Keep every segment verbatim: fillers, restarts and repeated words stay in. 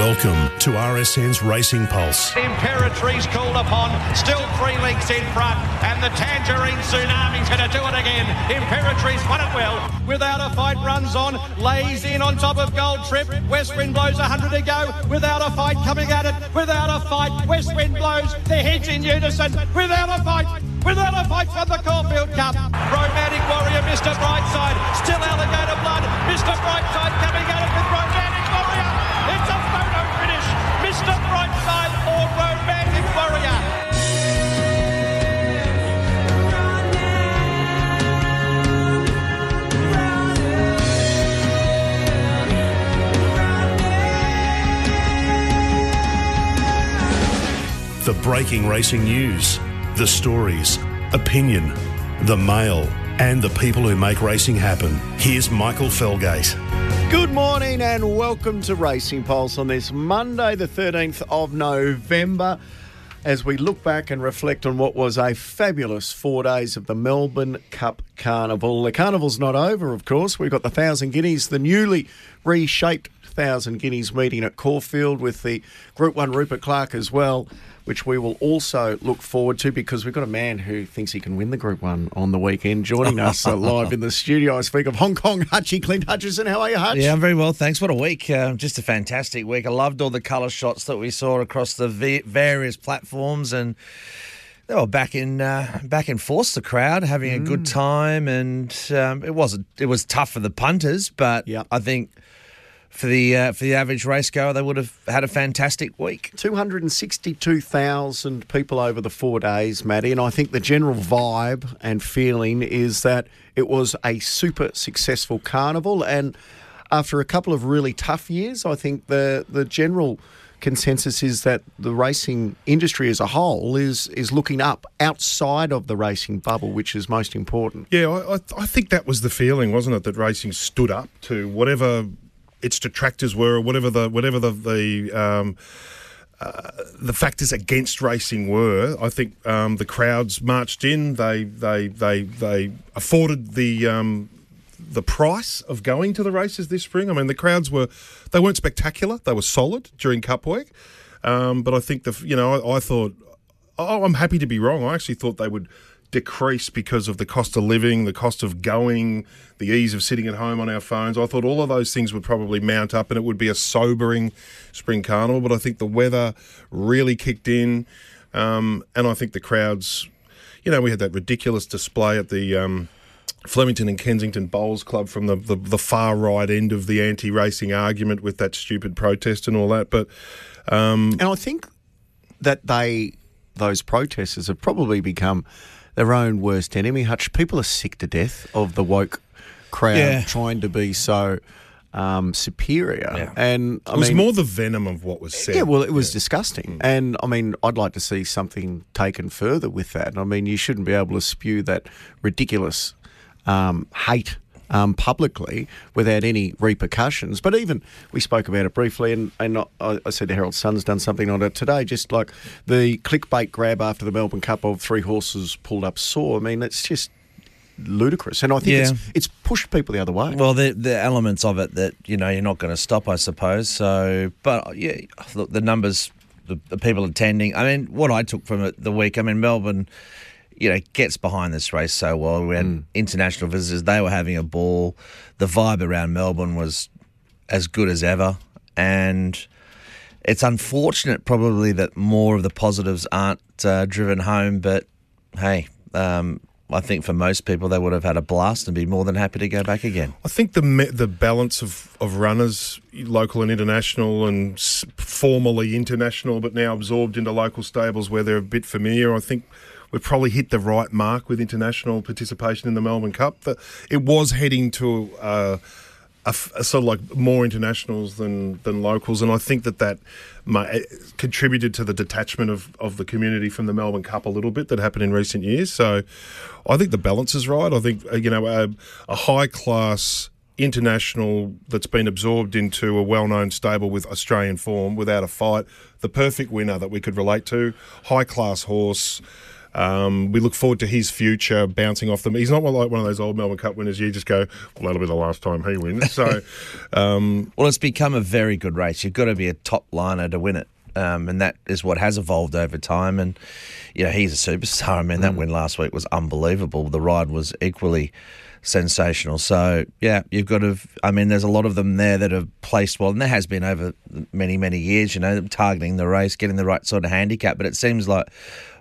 Welcome to R S N's Racing Pulse. Imperatriz called upon, still three lengths in front, and the Tangerine Tsunami's going to do it again. Imperatriz won it well. Without a Fight runs on, lays in on top of Gold Trip. West Wind Blows one hundred to go. Without a Fight coming at it. Without a Fight, West Wind Blows. Their heads in unison. Without a Fight. Without a Fight for the Caulfield Cup. Romantic Warrior, Mister Brightside. Still Alligator Blood. Mister Brightside coming at it with Romantic Warrior. It's a photo finish. Mister Brightside or Romantic Warrior. The breaking racing news. The stories, opinion, the mail, and the people who make racing happen. Here's Michael Felgate. Good morning and welcome to Racing Pulse on this Monday, the thirteenth of November, as we look back and reflect on what was a fabulous four days of the Melbourne Cup Carnival. The carnival's not over, of course. We've got the Thousand Guineas, the newly reshaped Thousand Guineas meeting at Caulfield with the Group One Rupert Clark as well, which we will also look forward to because we've got a man who thinks he can win the Group One on the weekend joining us live in the studio. I speak of Hong Kong Hutchie, Clint Hutchison. How are you, Hutch? Yeah, I'm very well, thanks. What a week. Uh, just a fantastic week. I loved all the colour shots that we saw across the v- various platforms, and they were back in uh, back in force, the crowd, having mm. a good time, and um, it, wasn't, it was tough for the punters, but yep. I think... For the uh, for the average racegoer, they would have had a fantastic week. two hundred sixty-two thousand people over the four days, Maddie, and I think the general vibe and feeling is that it was a super successful carnival. And after a couple of really tough years, I think the the general consensus is that the racing industry as a whole is is looking up outside of the racing bubble, which is most important. Yeah, I, I think that was the feeling, wasn't it, that racing stood up to whatever its detractors were, or whatever the whatever the the, um, uh, the factors against racing were. I think um, the crowds marched in. They they they they afforded the um, the price of going to the races this spring. I mean, the crowds were they weren't spectacular. They were solid during Cup Week, um, but I think the you know I, I thought oh I'm happy to be wrong. I actually thought they would decrease because of the cost of living, the cost of going, the ease of sitting at home on our phones. I thought all of those things would probably mount up and it would be a sobering spring carnival, but I think the weather really kicked in, um, and I think the crowds, you know, we had that ridiculous display at the um, Flemington and Kensington Bowls Club from the, the, the far right end of the anti-racing argument with that stupid protest and all that. But um, And I think that they, those protesters have probably become their own worst enemy, Hutch. People are sick to death of the woke crowd yeah. trying to be so um, superior. Yeah. And I It was mean, more the venom of what was said. Yeah, well, it was yeah. disgusting. Mm. And, I mean, I'd like to see something taken further with that. I mean, you shouldn't be able to spew that ridiculous um, hate um, publicly without any repercussions. But even, we spoke about it briefly, and, and I, I said the Herald Sun's done something on it today, just like the clickbait grab after the Melbourne Cup of three horses pulled up sore. I mean, it's just ludicrous. And I think yeah. it's, it's pushed people the other way. Well, the, the elements of it that, you know, you're not going to stop, I suppose. So, but yeah, look, the numbers, the, the people attending, I mean, what I took from it the week, I mean, Melbourne, you know, gets behind this race so well. We had mm. international visitors. They were having a ball. The vibe around Melbourne was as good as ever. And it's unfortunate probably that more of the positives aren't uh, driven home. But, hey, um, I think for most people they would have had a blast and be more than happy to go back again. I think the me- the balance of, of runners, local and international, and s- formerly international but now absorbed into local stables where they're a bit familiar, I think we've probably hit the right mark with international participation in the Melbourne Cup. It was heading to uh, a, a sort of like more internationals than, than locals, and I think that that contributed to the detachment of, of the community from the Melbourne Cup a little bit that happened in recent years. So I think the balance is right. I think, you know, a, a high-class international that's been absorbed into a well-known stable with Australian form, Without a Fight, the perfect winner that we could relate to, high-class horse. Um, we look forward to his future bouncing off them. He's not like one of those old Melbourne Cup winners. You just go, well, that'll be the last time he wins. So, um, well, it's become a very good race. You've got to be a top liner to win it. Um, and that is what has evolved over time. And, you know, he's a superstar. I mean, that mm. win last week was unbelievable. The ride was equally sensational. So, yeah, you've got to – I mean, there's a lot of them there that have placed well. And there has been over many, many years, you know, targeting the race, getting the right sort of handicap. But it seems like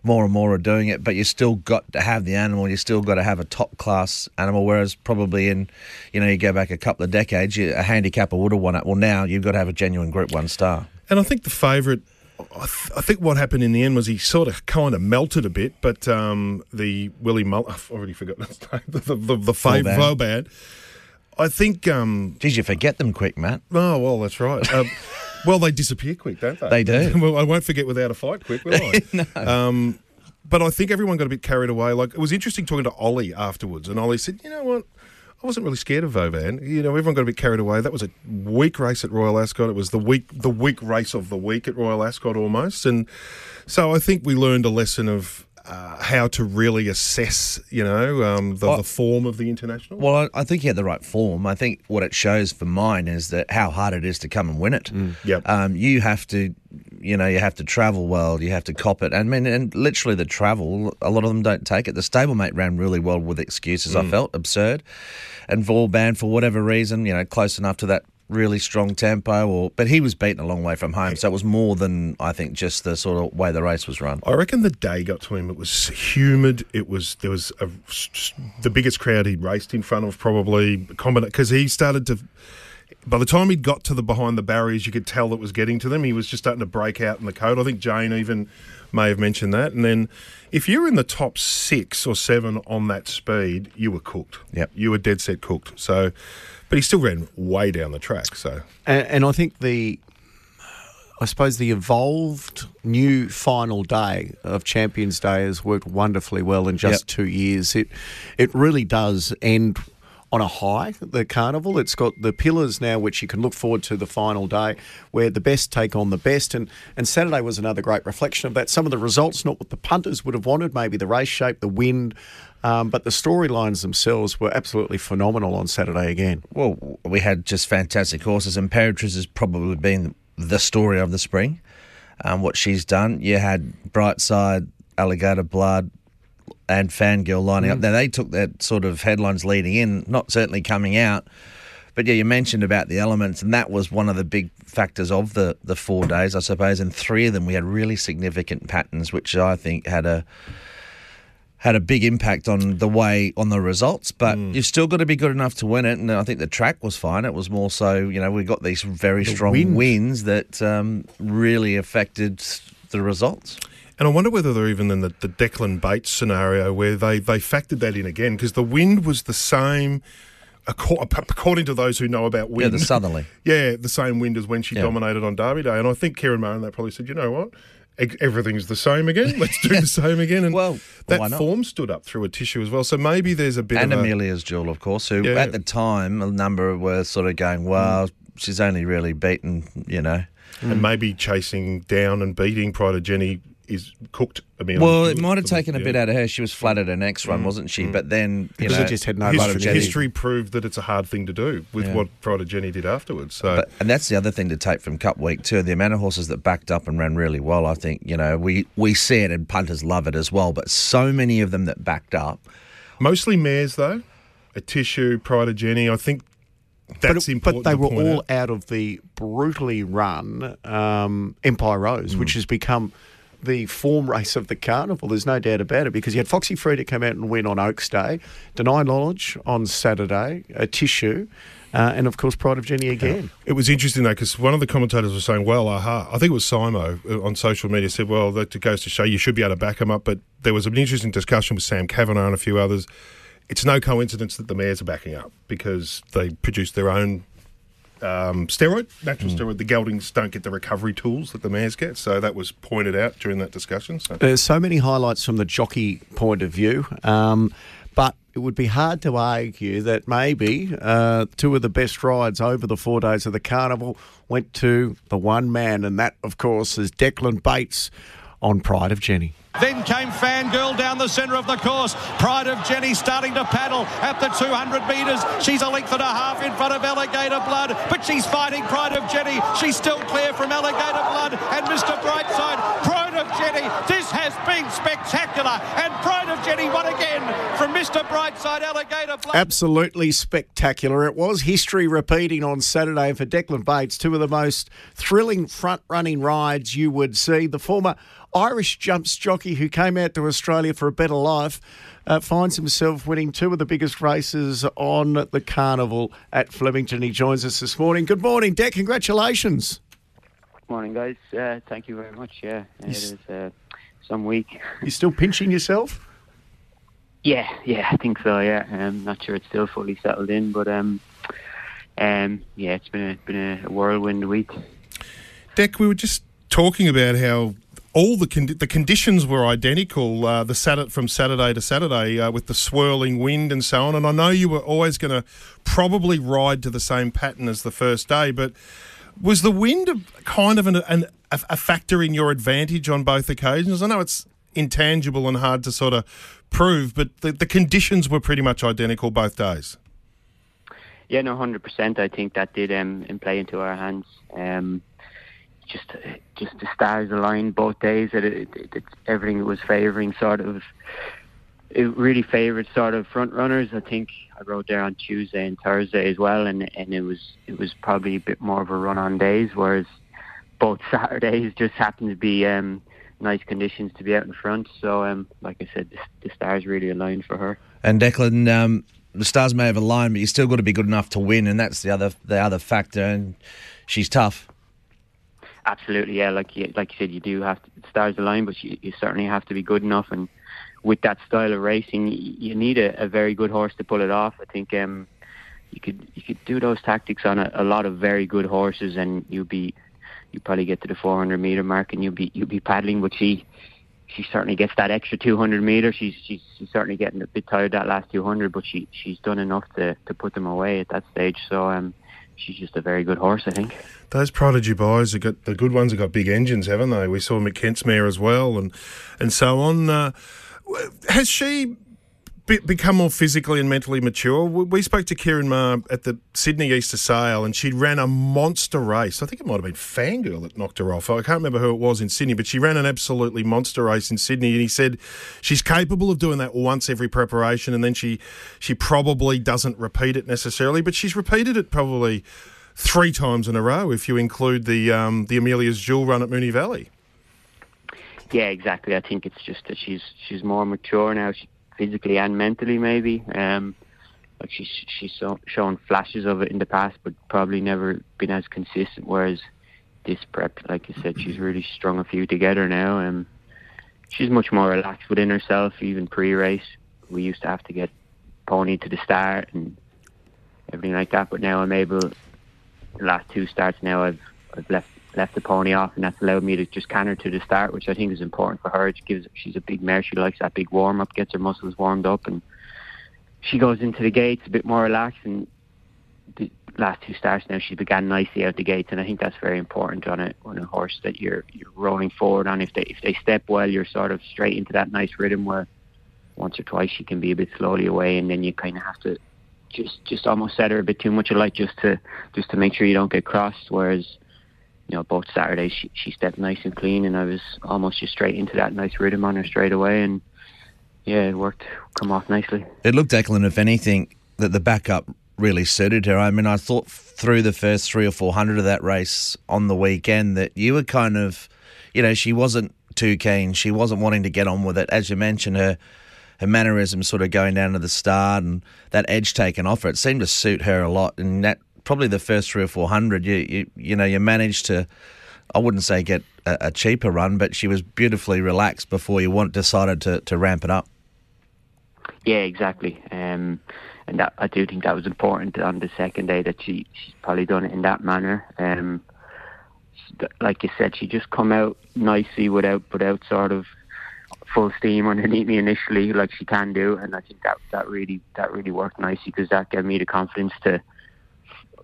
more and more are doing it. But you still got to have the animal. You still got to have a top-class animal, whereas probably in, you know, you go back a couple of decades, you, a handicapper would have won it. Well, now you've got to have a genuine Group one star. And I think the favourite, I, th- I think what happened in the end was he sort of kind of melted a bit, but um, the Willie Mull, I've already forgotten his name, the, the, the, the favourite, Vauban, I think... Um, Geez, you forget them quick, Matt. Oh, well, that's right. Um, well, they disappear quick, don't they? They do. Well, I won't forget Without a Fight quick, will I? No. Um, but I think everyone got a bit carried away. Like, it was interesting talking to Ollie afterwards, and Ollie said, you know what? I wasn't really scared of Vauban. You know, everyone got a bit carried away. That was a weak race at Royal Ascot. It was the weak, the weak race of the week at Royal Ascot almost. And so I think we learned a lesson of uh, how to really assess, you know, um, the, well, the form of the international. Well, I think he had the right form. I think what it shows for mine is that how hard it is to come and win it. Mm, yep. Um, you have to, you know, you have to travel well. You have to cop it. I mean, and literally the travel, a lot of them don't take it. The stablemate ran really well with excuses, mm. I felt, absurd. And Vauban, for whatever reason, you know, close enough to that really strong tempo. Or But he was beaten a long way from home, so it was more than, I think, just the sort of way the race was run. I reckon the day got to him. It was humid. It was There was a, the biggest crowd he'd raced in front of, probably, because he started to... By the time he'd got to the behind the barriers, you could tell that was getting to them. He was just starting to break out in the coat. I think Jane even may have mentioned that. And then if you were in the top six or seven on that speed, you were cooked. Yep. You were dead set cooked. So, but he still ran way down the track. So, And, and I think the, I suppose the evolved new final day of Champions Day has worked wonderfully well in just yep. two years. It, it really does end on a high, the carnival. It's got the pillars now which you can look forward to the final day where the best take on the best. And, and Saturday was another great reflection of that. Some of the results, not what the punters would have wanted, maybe the race shape, the wind, um, but the storylines themselves were absolutely phenomenal on Saturday again. Well, we had just fantastic horses. Imperatriz has probably been the story of the spring, um, what she's done. You had Brightside, Alligator Blood, and Fangirl lining mm. up. Now, they took that sort of headlines leading in, not certainly coming out. But, yeah, you mentioned about the elements, and that was one of the big factors of the, the four days, I suppose. And three of them, we had really significant patterns, which I think had a had a big impact on the way, on the results. But mm. you've still got to be good enough to win it. And I think the track was fine. It was more so, you know, we got these very the strong wind. wins that um, really affected the results. And I wonder whether they're even in the, the Declan Bates scenario where they, they factored that in again, because the wind was the same, according to those who know about wind. Yeah, the southerly. Yeah, the same wind as when she yeah. dominated on Derby Day. And I think Kieran Maher and they probably said, you know what, everything's the same again. Let's do the same again. And well, that form stood up through Atishu as well. So maybe there's a bit and of And Amelia's Jewel, of course, who yeah. at the time a number were sort of going, wow, mm. she's only really beaten, you know. Mm. And maybe chasing down and beating Pride of Jenni is cooked. I mean, well, it might have taken a bit yeah. out of her. She was flat at her next run, mm. wasn't she? Mm. But then, you know, it just had no history, history proved that it's a hard thing to do with yeah. what Pride of Jenni did afterwards. So, but, and that's the other thing to take from Cup Week too: the amount of horses that backed up and ran really well. I think you know we we see it, and punters love it as well. But so many of them that backed up, mostly mares though, Atishu, Pride of Jenni. I think that's but, important. But they were all out. out of the brutally run um, Empire Rose, mm. which has become the form race of the carnival. There's no doubt about it, because you had Foxy Free to come out and win on Oaks Day, Deny Knowledge on Saturday, Atishu, uh, and, of course, Pride of Jenni again. It was interesting, though, because one of the commentators was saying, well, aha, I think it was Simo on social media, said, well, that goes to show you should be able to back them up. But there was an interesting discussion with Sam Kavanagh and a few others. It's no coincidence that the mares are backing up, because they produce their own Um, steroid, natural mm. steroid. The geldings don't get the recovery tools that the mares get, so that was pointed out during that discussion. So. There's so many highlights from the jockey point of view, um, but it would be hard to argue that maybe uh, two of the best rides over the four days of the carnival went to the one man, and that, of course, is Declan Bates on Pride of Jenni. Then came Fangirl down the centre of the course. Pride of Jenni starting to paddle at the two hundred metres. She's a length and a half in front of Alligator Blood, but she's fighting Pride of Jenni. She's still clear from Alligator Blood and Mister Brightside. Pride of Jenni, this has been spectacular. And Pride of Jenni won again from Mister Brightside, Alligator Blood. Absolutely spectacular. It was history repeating on Saturday for Declan Bates. Two of the most thrilling front-running rides you would see. The former Irish jumps jockey who came out to Australia for a better life uh, finds himself winning two of the biggest races on the carnival at Flemington. He joins us this morning. Good morning, Dec. Congratulations. Morning, guys. Uh, thank you very much. Yeah, it is uh, some week. You still pinching yourself? Yeah, yeah, I think so. Yeah, I'm not sure it's still fully settled in, but um, um, yeah, it's been a been a whirlwind week. Dec, we were just talking about how all the con- the conditions were identical uh, the sat- from Saturday to Saturday uh, with the swirling wind and so on. And I know you were always going to probably ride to the same pattern as the first day, but was the wind a, kind of an, an, a factor in your advantage on both occasions? I know it's intangible and hard to sort of prove, but the, the conditions were pretty much identical both days. Yeah, no, one hundred percent. I think that did um, play into our hands. Um Just, just the stars aligned both days. That it, it, it, everything was favouring sort of. It really favoured sort of front runners. I think I rode there on Tuesday and Thursday as well, and and it was it was probably a bit more of a run on days. Whereas both Saturdays just happened to be um, nice conditions to be out in front. So, um, like I said, the, the stars really aligned for her. And Declan, um, the stars may have aligned, but you still got to be good enough to win, and that's the other the other factor. And she's tough. Absolutely, yeah. Like you, like you said, you do have to, stars align, but you, you certainly have to be good enough. And with that style of racing, you, you need a, a very good horse to pull it off. I think um, you could you could do those tactics on a, a lot of very good horses, and you'll be you probably get to the four hundred meter mark, and you'll be you'll be paddling. But she she certainly gets that extra two hundred meter. She's she's, she's certainly getting a bit tired that last two hundred, but she she's done enough to, to put them away at that stage. So um. She's just a very good horse, I think. Those prodigy boys, have got, the good ones have got big engines, haven't they? We saw McKentsmere as well and, and so on. Uh, has she be, become more physically and mentally mature? We spoke to Kieran Ma at the Sydney Easter Sale and she ran a monster race. I think it might have been Fangirl that knocked her off. I can't remember who it was in Sydney, but she ran an absolutely monster race in Sydney and he said she's capable of doing that once every preparation and then she, she probably doesn't repeat it necessarily, but she's repeated it probably three times in a row if you include the um, the Amelia's Jewel run at Moonee Valley. Yeah, exactly. I think it's just that she's she's more mature now. She, physically and mentally, maybe. Um, like she's she's so, shown flashes of it in the past, but probably never been as consistent. Whereas this prep, like you said, she's really strung a few together now. Um, she's much more relaxed within herself, even pre-race. We used to have to get pony to the start and everything like that, but now I'm able. The last two starts now, I've I've left left the pony off, and that's allowed me to just can her to the start, which I think is important for her. It gives, she's a big mare. She likes that big warm-up, gets her muscles warmed up, and she goes into the gates a bit more relaxed. And the last two starts now, she began nicely out the gates, and I think that's very important on a on a horse that you're you're rolling forward on. If they if they step well, you're sort of straight into that nice rhythm where once or twice she can be a bit slowly away, and then you kind of have to just just almost set her a bit too much alight just to just to make sure you don't get crossed, whereas you know, both Saturdays she, she stepped nice and clean, and I was almost just straight into that nice rhythm on her straight away, and yeah, it worked, come off nicely. It looked, Declan, if anything, that the backup really suited her. I mean, I thought through the first three or four hundred of that race on the weekend that you were kind of, you know, she wasn't too keen, she wasn't wanting to get on with it. As you mentioned, her her mannerisms sort of going down to the start and that edge taken off her, it seemed to suit her a lot, and that probably the first three or four hundred, you, you you know, you managed to, I wouldn't say get a, a cheaper run, but she was beautifully relaxed before you want decided to, to ramp it up. Yeah, exactly. Um, and that, I do think that was important on the second day that she, she's probably done it in that manner. Um, like you said, she just come out nicely without, without sort of full steam underneath me initially, like she can do, and I think that that really that really worked nicely, because that gave me the confidence to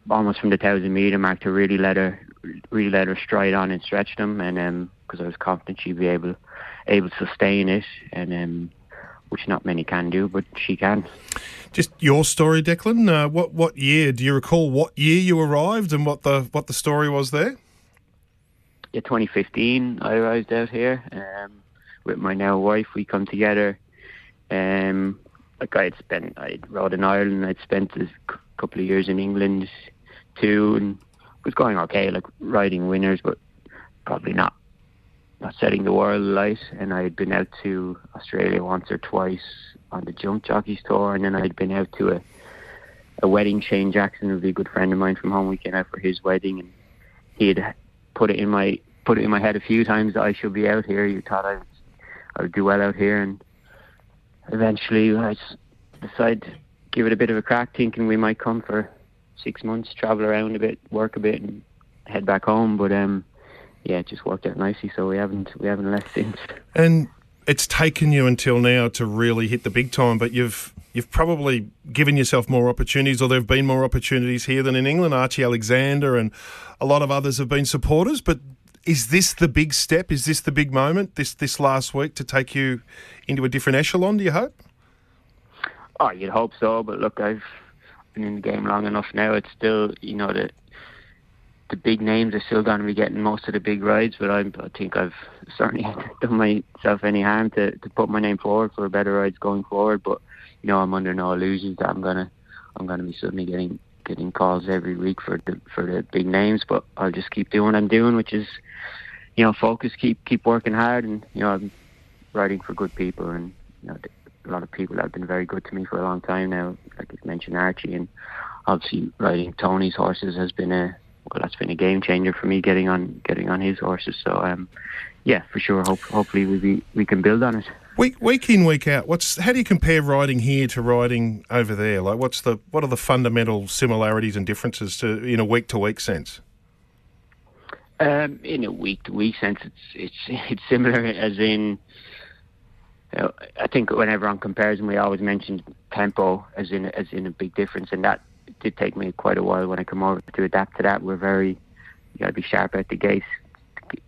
almost from the thousand meter mark to really let her really let her stride on and stretch them, and um because I was confident she'd be able able to sustain it, and um which not many can do, but she can. Just your story, Declan. Uh, what what year do you recall? What year you arrived and what the what the story was there? Yeah, twenty fifteen. I arrived out here um, with my now wife. We come together. Um, like I had spent, I rode in Ireland. I'd spent a couple of years in England too, and it was going okay, like riding winners, but probably not. Not setting the world alight, and I had been out to Australia once or twice on the Jump Jockeys Tour, and then I'd been out to a a wedding. Shane Jackson would be a good friend of mine from home. We came out for his wedding, and he had put it in my put it in my head a few times that I should be out here. You thought I would, I would do well out here, and eventually I decided to give it a bit of a crack, thinking we might come for six months, travel around a bit, work a bit, and head back home. But um. yeah, it just worked out nicely, so we haven't we haven't left since. And it's taken you until now to really hit the big time, but you've you've probably given yourself more opportunities, or there have been more opportunities here than in England. Archie Alexander and a lot of others have been supporters, but is this the big step? Is this the big moment, this, this last week, to take you into a different echelon, do you hope? Oh, you'd hope so, but look, I've been in the game long enough now. It's still, you know, the... the big names are still going to be getting most of the big rides, but I'm, I think I've certainly done myself any harm to, to put my name forward for better rides going forward. But you know, I'm under no illusions that I'm gonna I'm gonna be suddenly getting getting calls every week for the for the big names. But I'll just keep doing what I'm doing, which is, you know, focus, keep keep working hard, and you know, I'm riding for good people, and you know, a lot of people that have been very good to me for a long time now. Like you've mentioned, Archie, and obviously riding Tony's horses has been a Well, that's been a game changer for me, getting on getting on his horses. So, um, yeah, for sure. Hope, hopefully, we be, we can build on it. Week week in, week out. What's how do you compare riding here to riding over there? Like, what's the what are the fundamental similarities and differences to in a week to week sense? Um, in a week to week sense, it's it's it's similar as in. You know, I think whenever on comparison, we always mention tempo as in as in a big difference, and that. It did take me quite a while when I come over to adapt to that. We're very, you got to be sharp at the gates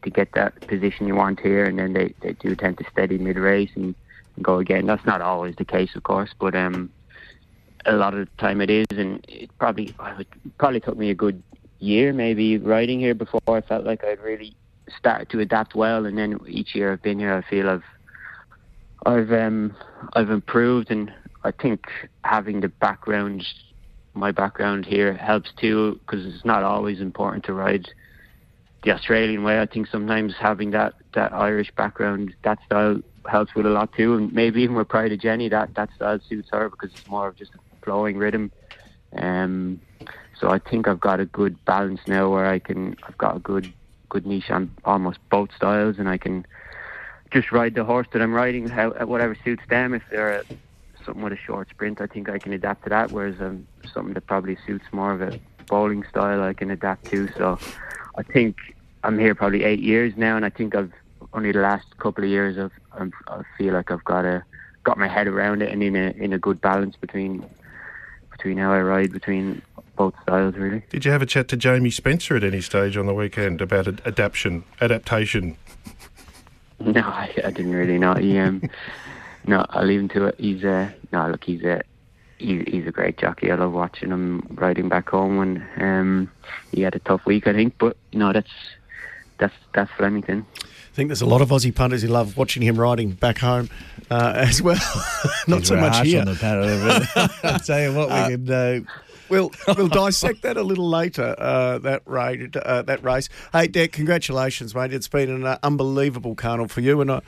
to get that position you want here, and then they, they do tend to steady mid-race and, and go again. That's not always the case, of course, but um, a lot of the time it is, and it probably it probably took me a good year maybe riding here before I felt like I'd really started to adapt well, and then each year I've been here I feel I've I've um, I've improved, and I think having the background my background here helps too, because it's not always important to ride the Australian way. I think sometimes having that, that Irish background, that style helps with a lot too, and maybe even with Pride of Jenni, that, that style suits her because it's more of just a flowing rhythm. Um, so I think I've got a good balance now where I can, I've got a good good niche on almost both styles, and I can just ride the horse that I'm riding, how, whatever suits them. If they're a, something with a short sprint, I think I can adapt to that, whereas um, something that probably suits more of a bowling style I can adapt to. So I think I'm here probably eight years now, and I think I've only the last couple of years I've, I'm, I feel like I've got a got my head around it, and in a in a good balance between between how I ride between both styles really. Did you have a chat to Jamie Spencer at any stage on the weekend about ad- adaptation adaptation? No, I, I didn't really know. He um No, I'll leave him to it. He's a no. Look, he's a he, he's a great jockey. I love watching him riding back home, and um, he had a tough week, I think. But no, that's that's that's Flemington. I think there's a lot of Aussie punters who love watching him riding back home uh, as well. Not he's so much here. On the paddle, I'll tell you what, we uh, can do. Uh, we'll we'll dissect that a little later. Uh, that raid, uh, that race. Hey, Dad, congratulations, mate. It's been an uh, unbelievable carnival for you, and I.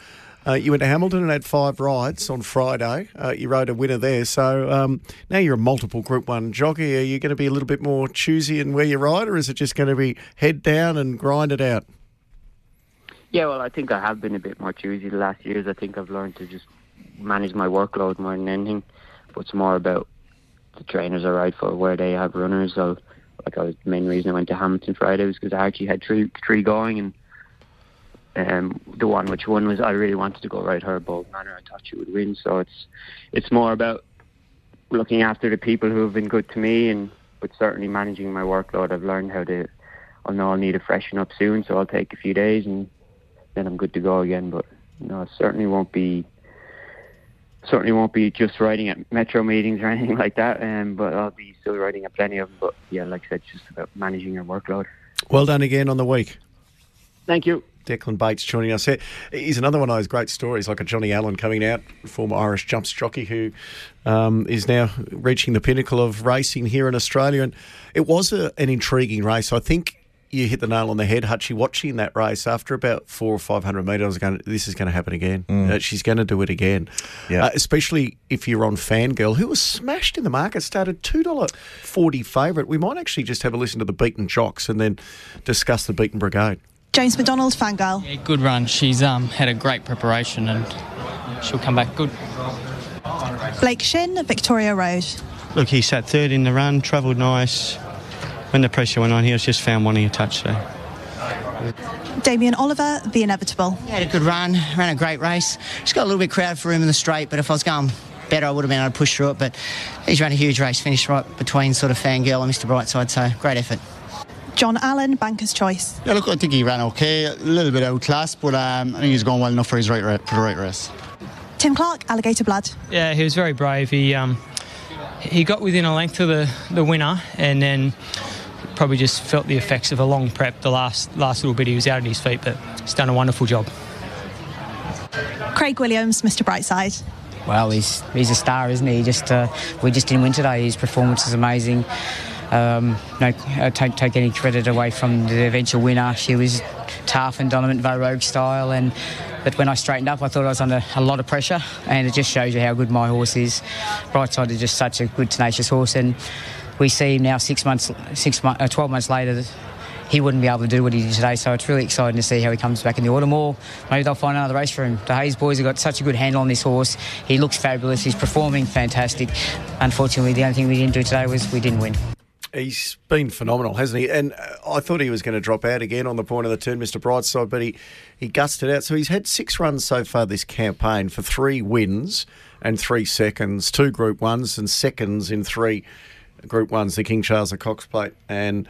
Uh, you went to Hamilton and had five rides on Friday. Uh, you rode a winner there. So um, now you're a multiple Group one jockey. Are you going to be a little bit more choosy in where you ride, or is it just going to be head down and grind it out? Yeah, well, I think I have been a bit more choosy the last years. I think I've learned to just manage my workload more than anything. But it's more about the trainers I ride for, where they have runners. So, like, I was, the main reason I went to Hamilton Friday was because I actually had three, three going, and Um, the one which won was I really wanted to go ride her Bold Manor. I thought she would win. So it's it's more about looking after the people who have been good to me, and but certainly managing my workload. I've learned how to. I know I'll need a freshen up soon, so I'll take a few days and then I'm good to go again. But no, it certainly won't be. Certainly won't be just riding at metro meetings or anything like that, um, but I'll be still riding at plenty of them. But yeah, like I said, just about managing your workload. Well done again on the week. Thank you. Declan Bates joining us here. He's another one of those great stories, like a Johnny Allen coming out, former Irish jumps jockey who um, is now reaching the pinnacle of racing here in Australia. And it was a, an intriguing race. I think you hit the nail on the head, Hutchie, watching that race after about four or five hundred metres. I was going, this is going to happen again. Mm. Uh, she's going to do it again. Yeah. Uh, especially if you're on Fangirl, who was smashed in the market, started two dollars forty favourite. We might actually just have a listen to the beaten jocks and then discuss the beaten brigade. James McDonald, Fangirl. Yeah, good run. She's um, had a great preparation and she'll come back good. Blake Shen, Victoria Road. Look, he sat third in the run, travelled nice. When the pressure went on, he was just found wanting a touch. So. Damien Oliver, The Inevitable. He had a good run, ran a great race. Just got a little bit crowded for him in the straight, but if I was going better, I would have been able to push through it. But he's run a huge race, finished right between sort of Fangirl and Mister Brightside, so great effort. John Allen, Banker's Choice. Yeah, look, I think he ran okay, a little bit outclassed, but um, I think he's gone well enough for his right, for the right race. Tim Clark, Alligator Blood. Yeah, he was very brave. He um, he got within a length of the, the winner, and then probably just felt the effects of a long prep. The last last little bit, he was out on his feet, but he's done a wonderful job. Craig Williams, Mister Brightside. Well, he's he's a star, isn't he? Just uh, we just didn't win today. His performance is amazing. Um, no, I don't take any credit away from the eventual winner. She was tough and dominant, Vogue style, and but when I straightened up, I thought I was under a lot of pressure, and it just shows you how good my horse is. Brightside is just such a good, tenacious horse, and we see him now six months, six months, uh, twelve months later. He wouldn't be able to do what he did today, so it's really exciting to see how he comes back in the autumn, or maybe they'll find another race for him. The Hayes boys have got such a good handle on this horse. He looks fabulous. He's performing fantastic. Unfortunately, the only thing we didn't do today was we didn't win. He's been phenomenal, hasn't he? And I thought he was going to drop out again on the point of the turn, Mister Brightside, but he, he gussed it out. So he's had six runs so far this campaign for three wins and three seconds, two Group Ones and seconds in three Group Ones, the King Charles, the Cox Plate, and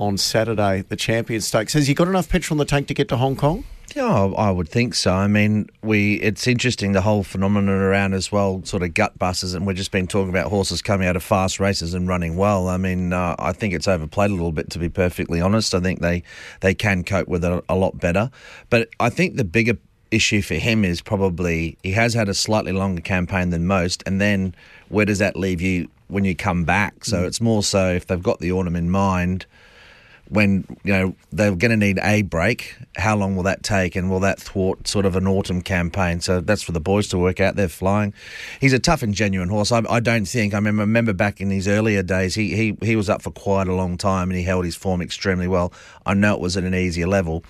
on Saturday, the Champion Stakes. Has he got enough petrol in the tank to get to Hong Kong? Yeah, I would think so. I mean, we it's interesting, the whole phenomenon around as well, sort of gut buses, and we've just been talking about horses coming out of fast races and running well. I mean, uh, I think it's overplayed a little bit, to be perfectly honest. I think they, they can cope with it a lot better. But I think the bigger issue for him is probably he has had a slightly longer campaign than most, and then where does that leave you when you come back? So mm. it's more so if they've got the autumn in mind, when, you know, they're going to need a break, how long will that take, and will that thwart sort of an autumn campaign? So that's for the boys to work out. They're flying. He's a tough and genuine horse. I, I don't think, I remember, remember back in his earlier days, he, he, he was up for quite a long time and he held his form extremely well. I know it was at an easier level,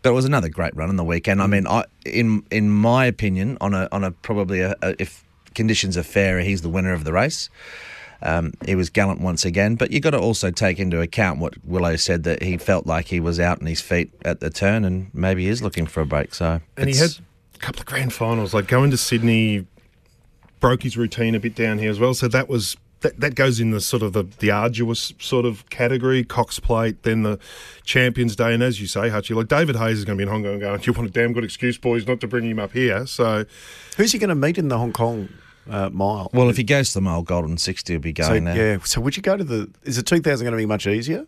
but it was another great run on the weekend. I mean, I in in my opinion, on a, on a probably, a, a, if conditions are fair, he's the winner of the race. Um, he was gallant once again, but you've got to also take into account what Willow said, that he felt like he was out on his feet at the turn and maybe is looking for a break. So And it's... he had a couple of grand finals, like going to Sydney, broke his routine a bit down here as well. So that was that, that goes in the sort of the, the arduous sort of category, Cox Plate, then the Champions Day. And as you say, Hutchie, like David Hayes is going to be in Hong Kong going, you want a damn good excuse, boys, not to bring him up here. So who's he going to meet in the Hong Kong Uh, mile? Well, if he goes to the mile, Golden sixty will be going so, there. Yeah, so would you go to the... Is the two thousand going to be much easier?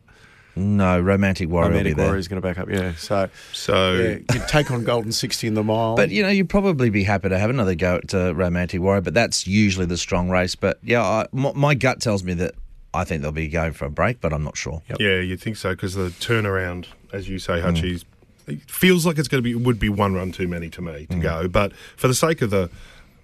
No, Romantic Warrior Romantic will be there. Romantic Warrior is going to back up, yeah. So, so yeah, you'd take on Golden sixty in the mile. But, you know, you'd probably be happy to have another go at uh, Romantic Warrior, but that's usually the strong race. But, yeah, I, my, my gut tells me that I think they'll be going for a break, but I'm not sure. Yep. Yeah, you'd think so, because the turnaround, as you say, Hutchie, mm. it feels like it's going to be... would be one run too many to me to mm. go. But for the sake of the...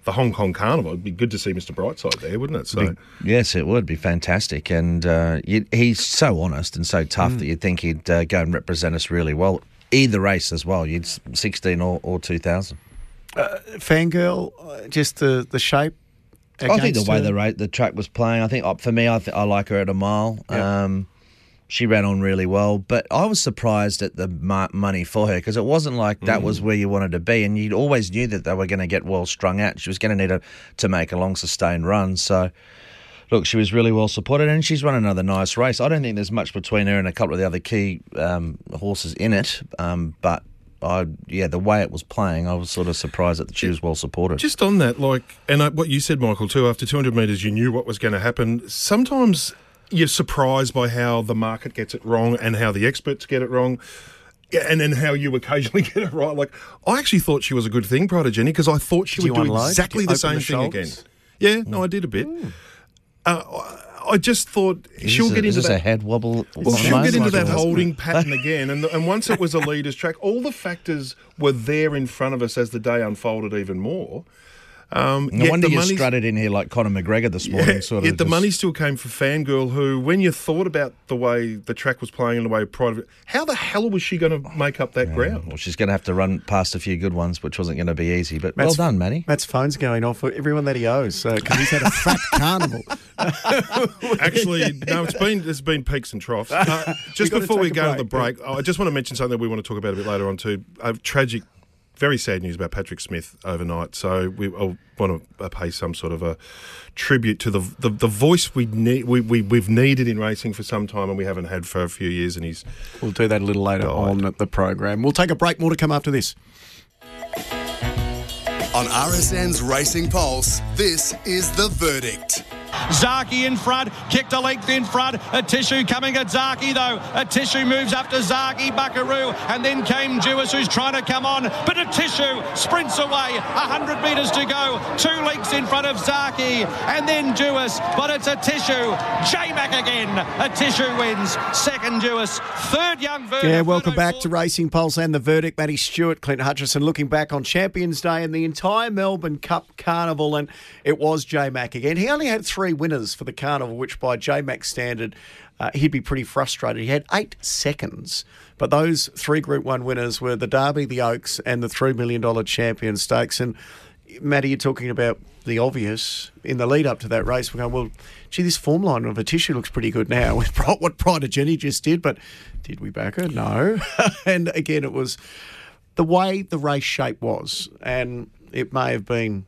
the Hong Kong Carnival, it'd be good to see Mister Brightside there, wouldn't it? So, yes, it would be fantastic. And uh, you, he's so honest and so tough mm. that you'd think he'd uh, go and represent us really well. Either race as well, you'd sixteen or, or two thousand. Uh, Fangirl, uh, just the, the shape? I think the way the, the track was playing, I think, uh, for me, I, th- I like her at a mile. Yep. Um, She ran on really well, but I was surprised at the money for her because it wasn't like that mm. was where you wanted to be, and you always knew that they were going to get well strung out. She was going to need a, to make a long, sustained run. So, look, she was really well supported, and she's run another nice race. I don't think there's much between her and a couple of the other key um, horses in it, um, but, I yeah, the way it was playing, I was sort of surprised that she was well supported. Just on that, like, and I, what you said, Michael, too, after two hundred metres, you knew what was going to happen. Sometimes you're surprised by how the market gets it wrong and how the experts get it wrong and then how you occasionally get it right. Like, I actually thought she was a good thing, Pride of Jenni, because I thought she would do exactly the same thing again. Yeah, no, I did a bit. Uh, I just thought she'll get into that head wobble. Well, she'll get into that holding pattern again. And, the, and once it was a leader's track, all the factors were there in front of us as the day unfolded even more. Um, no wonder you strutted in here like Conor McGregor this morning. Yeah, sort of yet the just... money still came for Fangirl, who, when you thought about the way the track was playing and the way Pride of Jenni, how the hell was she going to make up that yeah, ground? Well, she's going to have to run past a few good ones, which wasn't going to be easy. But Matt's, well done, Matty. Matt's phone's going off for everyone that he owes because uh, he's had a fat carnival. Actually, no, it's been it's been peaks and troughs. Uh, just we before we go break. to the break, oh, I just want to mention something that we want to talk about a bit later on too. Uh, tragic. Very sad news about Patrick Smith overnight. So we I want to pay some sort of a tribute to the the, the voice we need we, we we've needed in racing for some time and we haven't had for a few years. And he's we'll do that a little later died. on at the program. We'll take a break. More to come after this. On R S N's Racing Pulse, this is The Verdict. Zaaki in front, kicked a length in front. Atishu coming at Zaaki though. Atishu moves up to Zaaki, Buckaroo, and then came Dewis, who's trying to come on. But Atishu sprints away, one hundred metres to go, two lengths in front of Zaaki, and then Dewis. But it's Atishu, J-Mac again. Atishu wins, second Dewis, third Young Verdict. Yeah, welcome back to Racing Pulse and The Verdict. Matty Stewart, Clint Hutchison, looking back on Champions Day and the entire Melbourne Cup Carnival, and it was J-Mac again. He only had three Three winners for the carnival, which by J-Mac's standard, uh, he'd be pretty frustrated. He had eight seconds, but those three Group One winners were the Derby, the Oaks, and the three million dollar Champion Stakes. And Matty, you're talking about the obvious in the lead up to that race. We're going, well, gee, this form line of a tissue looks pretty good now with what Pride of Jenni just did. But did we back her? No. And again, it was the way the race shape was, and it may have been.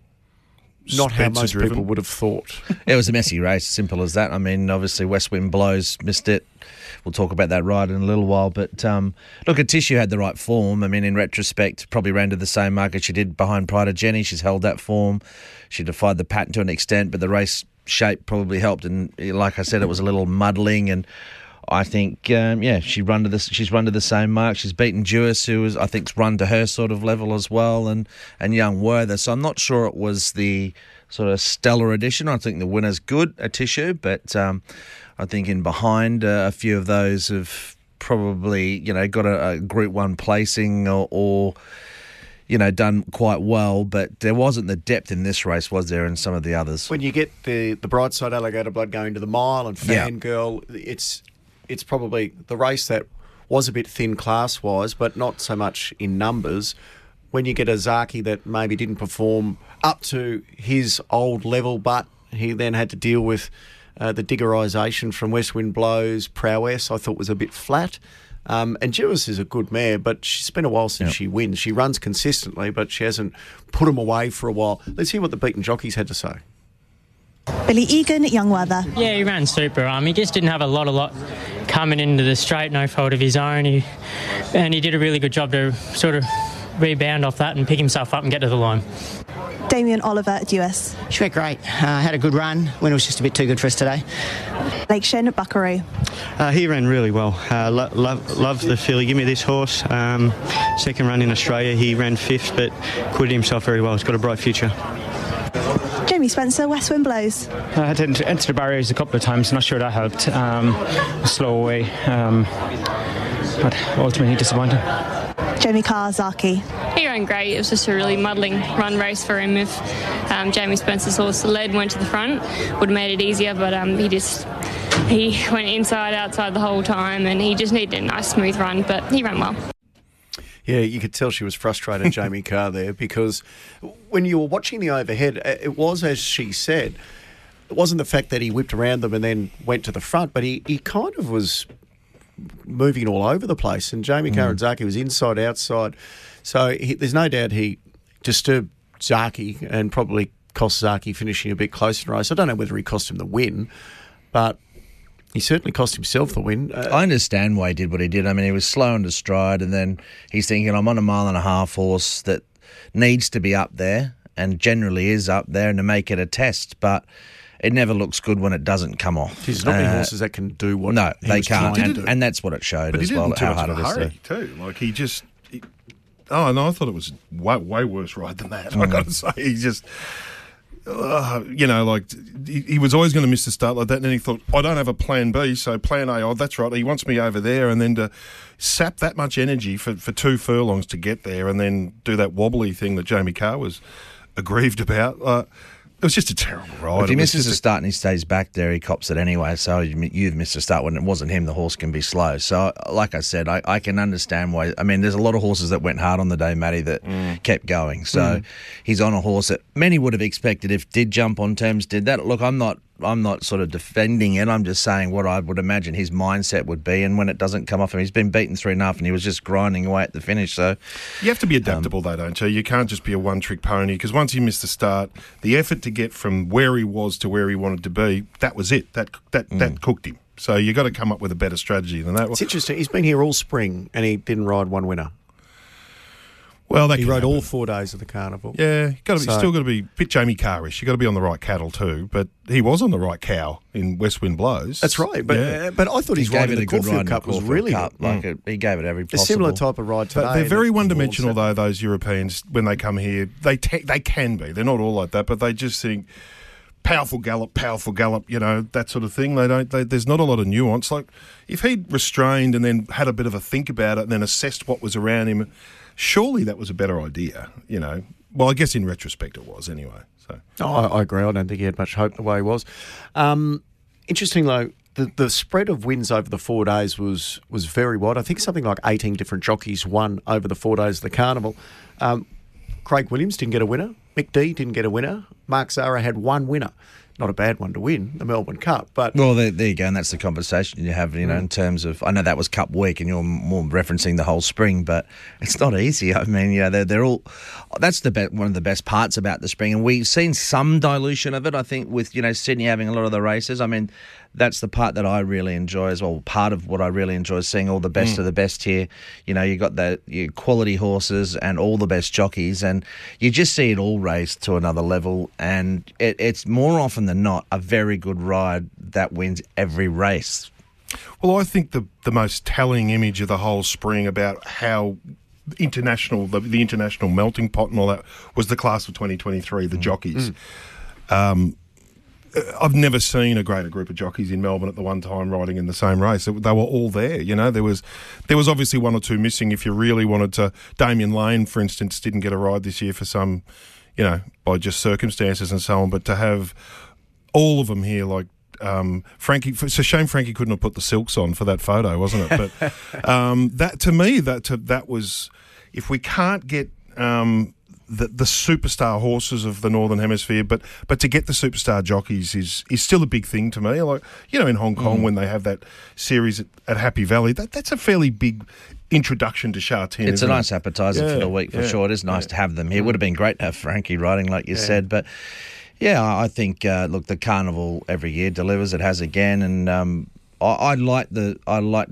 Not Spencer how most driven. people would have thought. It was a messy race, simple as that. I mean, obviously, West Wind Blows missed it. We'll talk about that ride in a little while. But, um, look, Atishu had the right form. I mean, in retrospect, probably ran to the same market she did behind Pride of Jenni. She's held that form. She defied the pattern to an extent, but the race shape probably helped. And like I said, it was a little muddling and... I think, um, yeah, she run to the, she's run to the same mark. She's beaten Dewis, who is, I think, run to her sort of level as well, and, and Young Werther. So I'm not sure it was the sort of stellar edition. I think the winner's good, Atishu, but um, I think in behind, uh, a few of those have probably, you know, got a, a Group One placing or... or you know, done quite well, but there wasn't the depth in this race, was there, in some of the others? When you get the, the Brightside Alligator Blood going to the mile and Fangirl, yeah. it's it's probably the race that was a bit thin class-wise, but not so much in numbers. When you get a Zaaki that maybe didn't perform up to his old level, but he then had to deal with uh, the diggerisation from West Wind Blows, prowess, I thought was a bit flat. Um, and Dewis is a good mare, but she's been a while since yep. she wins. She runs consistently, but she hasn't put them away for a while. Let's hear what the beaten jockeys had to say. Billy Egan, Young Werther. Yeah, he ran super. Um, he just didn't have a lot, a lot coming into the straight, no fault of his own. He, and he did a really good job to sort of rebound off that and pick himself up and get to the line. Damien Oliver, Dewis. She went great. Uh, had a good run. Winner was just a bit too good for us today. Lake Shen, Buckaroo. Uh, he ran really well. Uh, lo- lo- loved the filly. Give me this horse. Um, second run in Australia. He ran fifth, but acquitted himself very well. He's got a bright future. Jamie Spencer, West Wind Blows. I had to enter, enter the barriers a couple of times. Not sure that helped. Um, slow away. Um, but ultimately disappointed. Jamie Carr, Zaaki. He ran great. It was just a really muddling run race for him. If um, Jamie Spencer's horse led and went to the front, would have made it easier, but um, he just he went inside, outside the whole time, and he just needed a nice, smooth run, but he ran well. Yeah, you could tell she was frustrated, Jamie Carr, there, because when you were watching the overhead, it was, as she said, it wasn't the fact that he whipped around them and then went to the front, but he, he kind of was... moving all over the place. And Jamie mm. Karaizaki was inside, outside. So he, there's no doubt he disturbed Zaaki and probably cost Zaaki finishing a bit closer to race. I don't know whether he cost him the win, but he certainly cost himself the win. Uh, I understand why he did what he did. I mean, he was slow into stride, and then he's thinking, I'm on a mile and a half horse that needs to be up there and generally is up there, and to make it a test. But it never looks good when it doesn't come off. There's not many uh, horses that can do what no, he they was can't, and, and that's what it showed but as well. But he didn't do it in a hurry too. Like he just, he, oh no, I thought it was way, way worse ride than that. Mm. I got to say, he just, uh, you know, like he, he was always going to miss the start like that. And then he thought, I don't have a plan B, so plan A. Oh, that's right. He wants me over there, and then to sap that much energy for for two furlongs to get there, and then do that wobbly thing that Jamie Carr was aggrieved about. Uh, It was just a terrible ride. If he misses a start and he stays back there, he cops it anyway. So you've missed a start when it wasn't him. The horse can be slow. So, like I said, I, I can understand why. I mean, there's a lot of horses that went hard on the day, Matty, that mm. kept going. So mm. he's on a horse that many would have expected if did jump on terms, did that. Look, I'm not... I'm not sort of defending it. I'm just saying what I would imagine his mindset would be. And when it doesn't come off him, he's been beaten three and a half, and he was just grinding away at the finish. So you have to be adaptable, um, though, don't you? You can't just be a one-trick pony, because once you miss the start, the effort to get from where he was to where he wanted to be, that was it. That that mm. that cooked him. So you got to come up with a better strategy than that. It's interesting. He's been here all spring, and he didn't ride one winner. Well, that he rode happen. all four days of the carnival. Yeah, you got to be, so, still got to be a bit Jamie Carr-ish. You got to be on the right cattle too. But he was on the right cow in West Wind Blows. That's right. But yeah. uh, but I thought he his ride in the Caulfield Cup was really cup. good. Like mm. a, he gave it every possible. A similar type of ride today. But they're very one-dimensional though. Those Europeans, when they come here, they te- they can be. They're not all like that, but they just think powerful gallop, powerful gallop. You know, that sort of thing. They don't. They, there's not a lot of nuance. Like if he'd restrained and then had a bit of a think about it and then assessed what was around him. Surely that was a better idea, you know. Well, I guess in retrospect it was anyway. So oh, I, I agree. I don't think he had much hope the way he was. Um, interesting, though, the, the spread of wins over the four days was, was very wide. I think something like eighteen different jockeys won over the four days of the carnival. Um, Craig Williams didn't get a winner. Mick D didn't get a winner. Mark Zara had one winner. Not a bad one to win, the Melbourne Cup. But well, there, there you go, and that's the conversation you have, you know, mm. in terms of... I know that was Cup Week, and you're more referencing the whole spring, but it's not easy. I mean, you know, they're, they're all... That's the be- one of the best parts about the spring, and we've seen some dilution of it, I think, with, you know, Sydney having a lot of the races. I mean, that's the part that I really enjoy as well. Part of what I really enjoy is seeing all the best mm. of the best here. You know, you've got the your quality horses and all the best jockeys, and you just see it all raised to another level, and it, it's more often than not a very good ride that wins every race. Well, I think the the most telling image of the whole spring about how international the, the international melting pot and all that was the class of twenty twenty-three, the mm. jockeys. Mm. Um, I've never seen a greater group of jockeys in Melbourne at the one time riding in the same race. They were all there, you know. There was there was obviously one or two missing if you really wanted to. Damien Lane, for instance, didn't get a ride this year for some, you know, by just circumstances and so on. But to have all of them here, like um, Frankie, it's a shame Frankie couldn't have put the silks on for that photo, wasn't it? But um, that to me, that to, that was, if we can't get um, the the superstar horses of the Northern Hemisphere, but but to get the superstar jockeys is is still a big thing to me. Like, you know, in Hong Kong mm. when they have that series at, at Happy Valley, that that's a fairly big introduction to Sha Tin. It's a nice it? appetizer yeah, for the week, for yeah, sure. It is nice yeah. to have them here. It would have been great to have Frankie riding, like you yeah. said, but yeah, I think uh, look, the carnival every year delivers. It has again, and um, I, I like the I like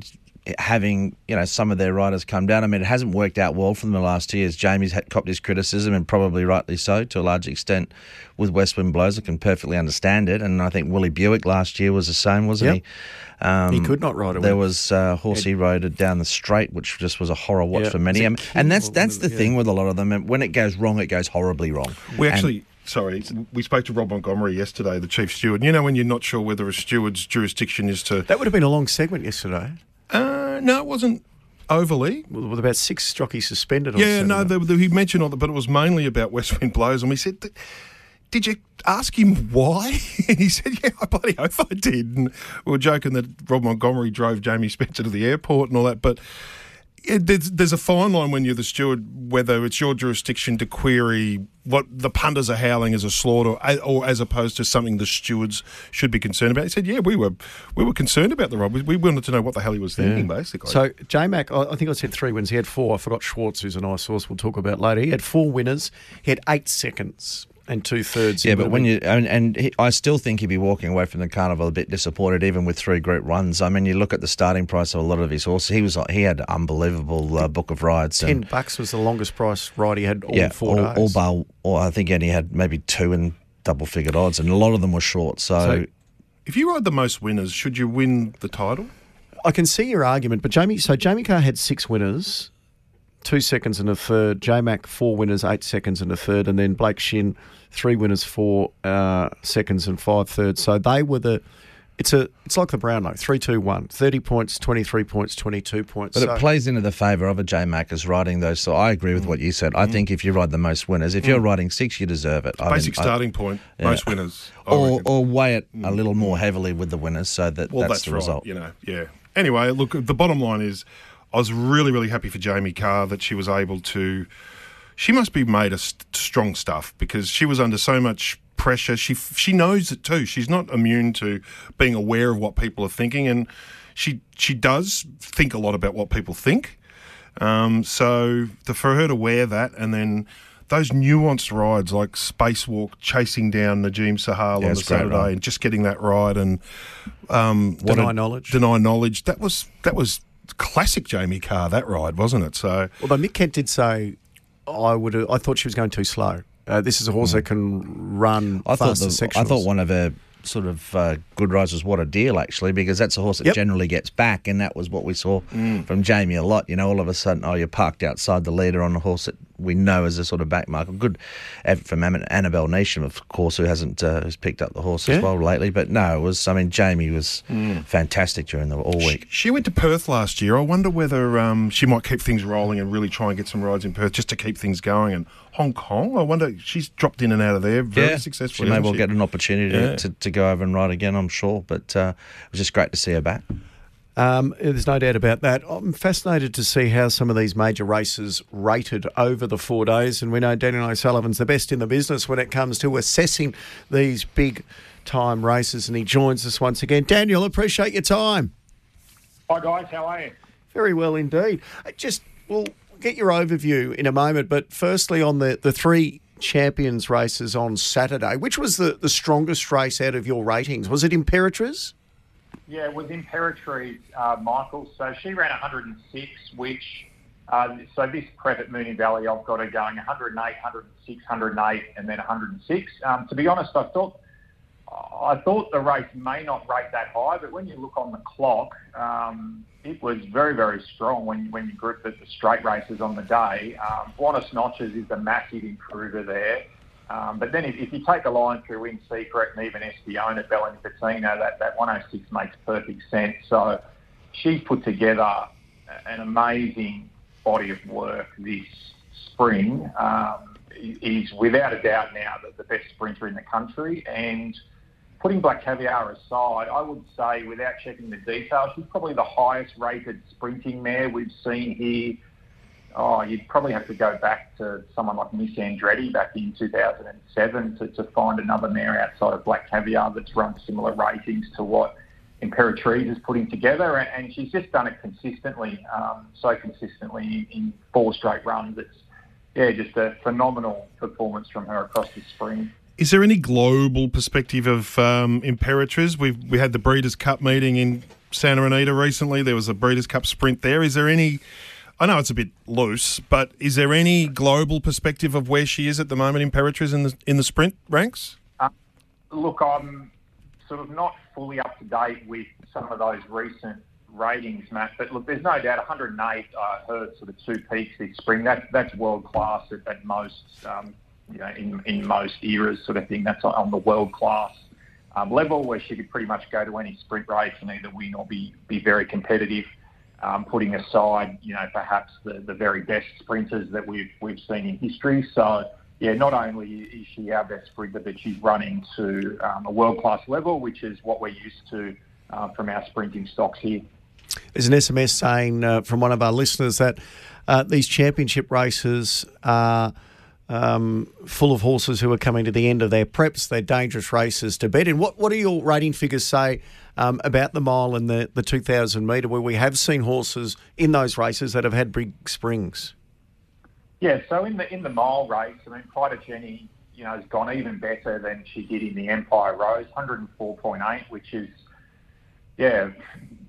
having, you know, some of their riders come down. I mean, it hasn't worked out well for them the last two years. Jamie's had copped his criticism, and probably rightly so to a large extent, with West Wind Blows. I can perfectly understand it, and I think Willie Buick last year was the same, wasn't yep. he? Um, he could not ride away. There was a horse he rode down the straight, which just was a horror watch yep. for many. And, and that's that's the yeah. thing with a lot of them. And when it goes wrong, it goes horribly wrong. We actually, and, sorry, we spoke to Rob Montgomery yesterday, the chief steward. You know, when you're not sure whether a steward's jurisdiction is to... That would have been a long segment yesterday. Uh, no, it wasn't overly. Well, with about six jockeys suspended. Yeah, no, the, the, he mentioned all that, but it was mainly about West Wind Blows, and we said... Th- Did you ask him why? And he said, yeah, I bloody hope I did. And we were joking that Rob Montgomery drove Jamie Spencer to the airport and all that. But it, there's, there's a fine line when you're the steward, whether it's your jurisdiction to query what the punters are howling as a slaughter, or as opposed to something the stewards should be concerned about. He said, yeah, we were we were concerned about the robbery. We wanted to know what the hell he was thinking, yeah. basically. So, J-Mac, I think I said three wins. He had four. I forgot Schwartz, who's an eye source we'll talk about later. He had four winners. He had eight seconds and two-thirds. Yeah, but women. when you... And, and he, I still think he'd be walking away from the carnival a bit disappointed, even with three group runs. I mean, you look at the starting price of a lot of his horses. He was he had an unbelievable uh, book of rides. Ten and, bucks was the longest price ride he had all yeah, four all, days. All bar, I think he only had maybe two in double-figured odds, and a lot of them were short. So, so if you ride the most winners, should you win the title? I can see your argument, but Jamie... So Jamie Carr had six winners... Two seconds and a third. J-Mac, four winners, eight seconds and a third. And then Blake Shin, three winners, four uh, seconds and five thirds. So they were the... It's a it's like the Brownlow, three two one, thirty points, twenty-three points, twenty-two points. But so. It plays into the favour of a J-Mac as riding those. So I agree with mm. what you said. I mm. think if you ride the most winners, if mm. you're riding six, you deserve it. I Basic mean, starting I, point, yeah. most winners. Or, or weigh it mm. a little more heavily with the winners so that well, that's, that's the right, result. You know, yeah. Anyway, look, the bottom line is... I was really, really happy for Jamie Carr that she was able to... She must be made of st- strong stuff because she was under so much pressure. She she knows it too. She's not immune to being aware of what people are thinking, and she she does think a lot about what people think. Um, so to, for her to wear that, and then those nuanced rides like Spacewalk, chasing down Najeem Sahal yeah, on the Saturday ride. And just getting that ride and... Um, Deny a, Knowledge. Deny Knowledge. That was That was... Classic Jamie Carr, that ride, wasn't it? So, although Mick Kent did say, I would, I thought she was going too slow. Uh, this is a horse mm. that can run I faster thought the, I thought one of her sort of uh, good rides was What a Deal, actually, because that's a horse that yep. generally gets back, and that was what we saw mm. from Jamie a lot. You know, all of a sudden, oh, you're parked outside the leader on a horse that we know is a sort of backmarker. Good effort from Annabelle Neesham, of course, who hasn't uh, who's picked up the horse yeah. as well lately. But no, it was. I mean, Jamie was mm. fantastic during the all week. She, she went to Perth last year. I wonder whether um, she might keep things rolling and really try and get some rides in Perth just to keep things going. And Hong Kong, I wonder, she's dropped in and out of there very yeah. successfully. She may well she? get an opportunity yeah. to, to go over and ride again, I'm sure. But uh, it was just great to see her back. Um, there's no doubt about that. I'm fascinated to see how some of these major races rated over the four days, and we know Daniel O'Sullivan's the best in the business when it comes to assessing these big-time races, and he joins us once again. Daniel, appreciate your time. Hi, guys. How are you? Very well indeed. Just, we'll get your overview in a moment, but firstly on the, the three champions races on Saturday, which was the, the strongest race out of your ratings? Was it Imperatriz? Yeah, it was Imperatriz, uh, Michael. So she ran one hundred and six, which, uh, so this prep at Moonee Valley, I've got her going one hundred and eight, one hundred and six, one hundred and eight, and then one hundred and six. Um, to be honest, I thought I thought the race may not rate that high, but when you look on the clock, um, it was very, very strong when, when you group the, the straight races on the day. Um, Buenos Notches is a massive improver there. Um, but then if, if you take a line through In Secret and even Estiona, Bella Nicotina, that, that one oh six makes perfect sense. So she's put together an amazing body of work this spring. Um, is without a doubt now the, the best sprinter in the country. And putting Black Caviar aside, I would say, without checking the details, she's probably the highest rated sprinting mare we've seen here. Oh, you'd probably have to go back to someone like Miss Andretti back in two thousand seven to, to find another mare outside of Black Caviar that's run similar ratings to what Imperatriz is putting together, and, and she's just done it consistently, um, so consistently in, in four straight runs. It's, yeah, just a phenomenal performance from her across the spring. Is there any global perspective of um, Imperatriz? We've, we had the Breeders' Cup meeting in Santa Anita recently. There was a Breeders' Cup sprint there. Is there any... I know it's a bit loose, but is there any global perspective of where she is at the moment, Imperatriz, in the in the sprint ranks? Uh, look, I'm sort of not fully up to date with some of those recent ratings, Matt. But look, there's no doubt one hundred and eight. I heard sort of two peaks this spring. That that's world class at, at most, um, you know, in in most eras, sort of thing. That's on the world class um, level where she could pretty much go to any sprint race and either win or be be very competitive. Um, putting aside, you know, perhaps the, the very best sprinters that we've we've seen in history. So, yeah, not only is she our best sprinter, but she's running to um, a world-class level, which is what we're used to uh, from our sprinting stocks here. there's an S M S saying uh, from one of our listeners that uh, these championship races are um, full of horses who are coming to the end of their preps. They're dangerous races to bet in. What what do your rating figures say um, about the mile and the, the two thousand metre, where we have seen horses in those races that have had big springs? Yeah, so in the in the mile race, I mean, Pride of Jenni, you know, has gone even better than she did in the Empire Rose, one oh four point eight, which is, yeah,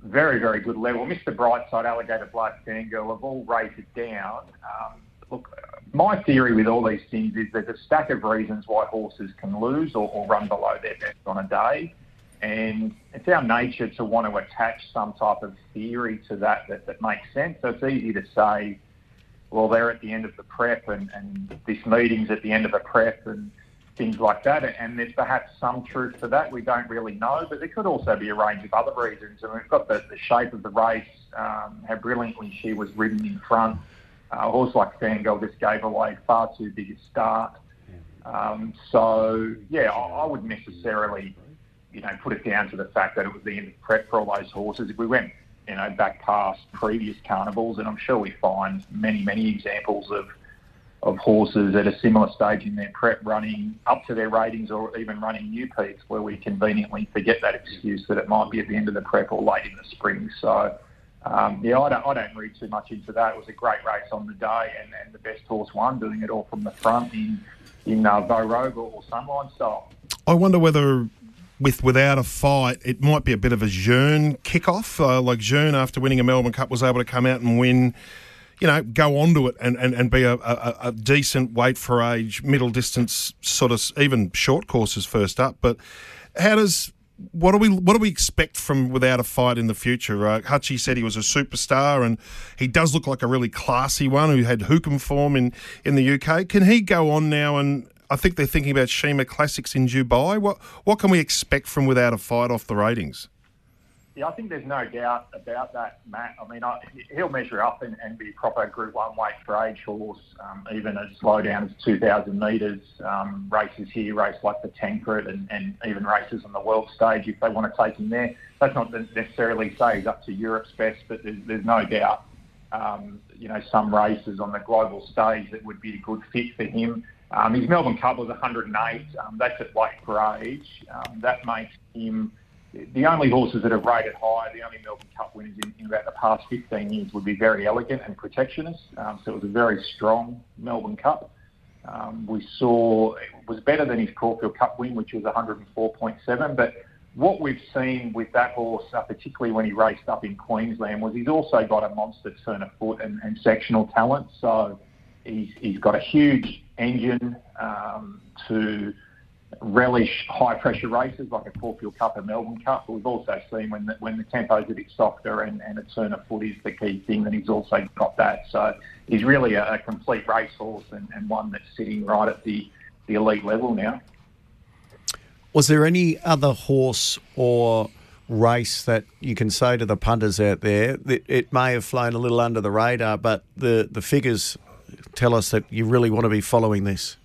very, very good level. Mister Brightside, Alligator Blood, Fangirl have all rated down. Um, look, my theory with all these things is there's a stack of reasons why horses can lose or, or run below their best on a day. And it's our nature to want to attach some type of theory to that that, that makes sense. So it's easy to say, well, they're at the end of the prep and, and this meeting's at the end of the prep and things like that. And there's perhaps some truth to that. We don't really know, but there could also be a range of other reasons. And we've got the, the shape of the race, um, how brilliantly she was ridden in front. Uh, a horse like Fangirl just gave away far too big a start. Um, so, yeah, I, I wouldn't necessarily, you know, put it down to the fact that it was the end of prep for all those horses. If we went, you know, back past previous carnivals, and I'm sure we find many, many examples of of horses at a similar stage in their prep running up to their ratings or even running new peaks where we conveniently forget that excuse that it might be at the end of the prep or late in the spring. So, um, yeah, I don't, I don't read too much into that. It was a great race on the day, and, and the best horse won, doing it all from the front in, in uh, Vogue or Sunline style. I wonder whether... With Without a Fight, it might be a bit of a Jeune kickoff. Uh, like Jeune, after winning a Melbourne Cup, was able to come out and win, you know, go on to it and, and, and be a, a, a decent weight for age, middle distance, sort of even short courses first up. But how does what do we what do we expect from Without a Fight in the future? Uh, Hutchie said he was a superstar, and he does look like a really classy one who had hook'em form in in the U K. Can he go on now and? I think they're thinking about Shima Classics in Dubai. What what can we expect from Without a Fight off the ratings? Yeah, I think there's no doubt about that, Matt. I mean, I, he'll measure up and, and be a proper Group one weight for age horse, um, even as slow down as two thousand metres, um, races here, race like the Tancred and, and even races on the world stage if they want to take him there. That's not necessarily say he's up to Europe's best, but there's, there's no doubt, um, you know, some races on the global stage that would be a good fit for him. Um, his Melbourne Cup was one oh eight. Um, that's at weight for age. Um, that makes him the only horses that have rated high, the only Melbourne Cup winners in, in about the past fifteen years would be very elegant and protectionist. Um, so it was a very strong Melbourne Cup. Um, we saw it was better than his Caulfield Cup win, which was one oh four point seven. But what we've seen with that horse, uh, particularly when he raced up in Queensland, was he's also got a monster turn of foot and, and sectional talent. So he's, he's got a huge engine um, to relish high-pressure races like a Caulfield Cup and Melbourne Cup. But we've also seen when the, when the tempo's a bit softer and, and a turn of foot is the key thing, that he's also got that. So he's really a, a complete racehorse and, and one that's sitting right at the, the elite level now. Was there any other horse or race that you can say to the punters out there that it may have flown a little under the radar, but the, the figures tell us that you really want to be following this?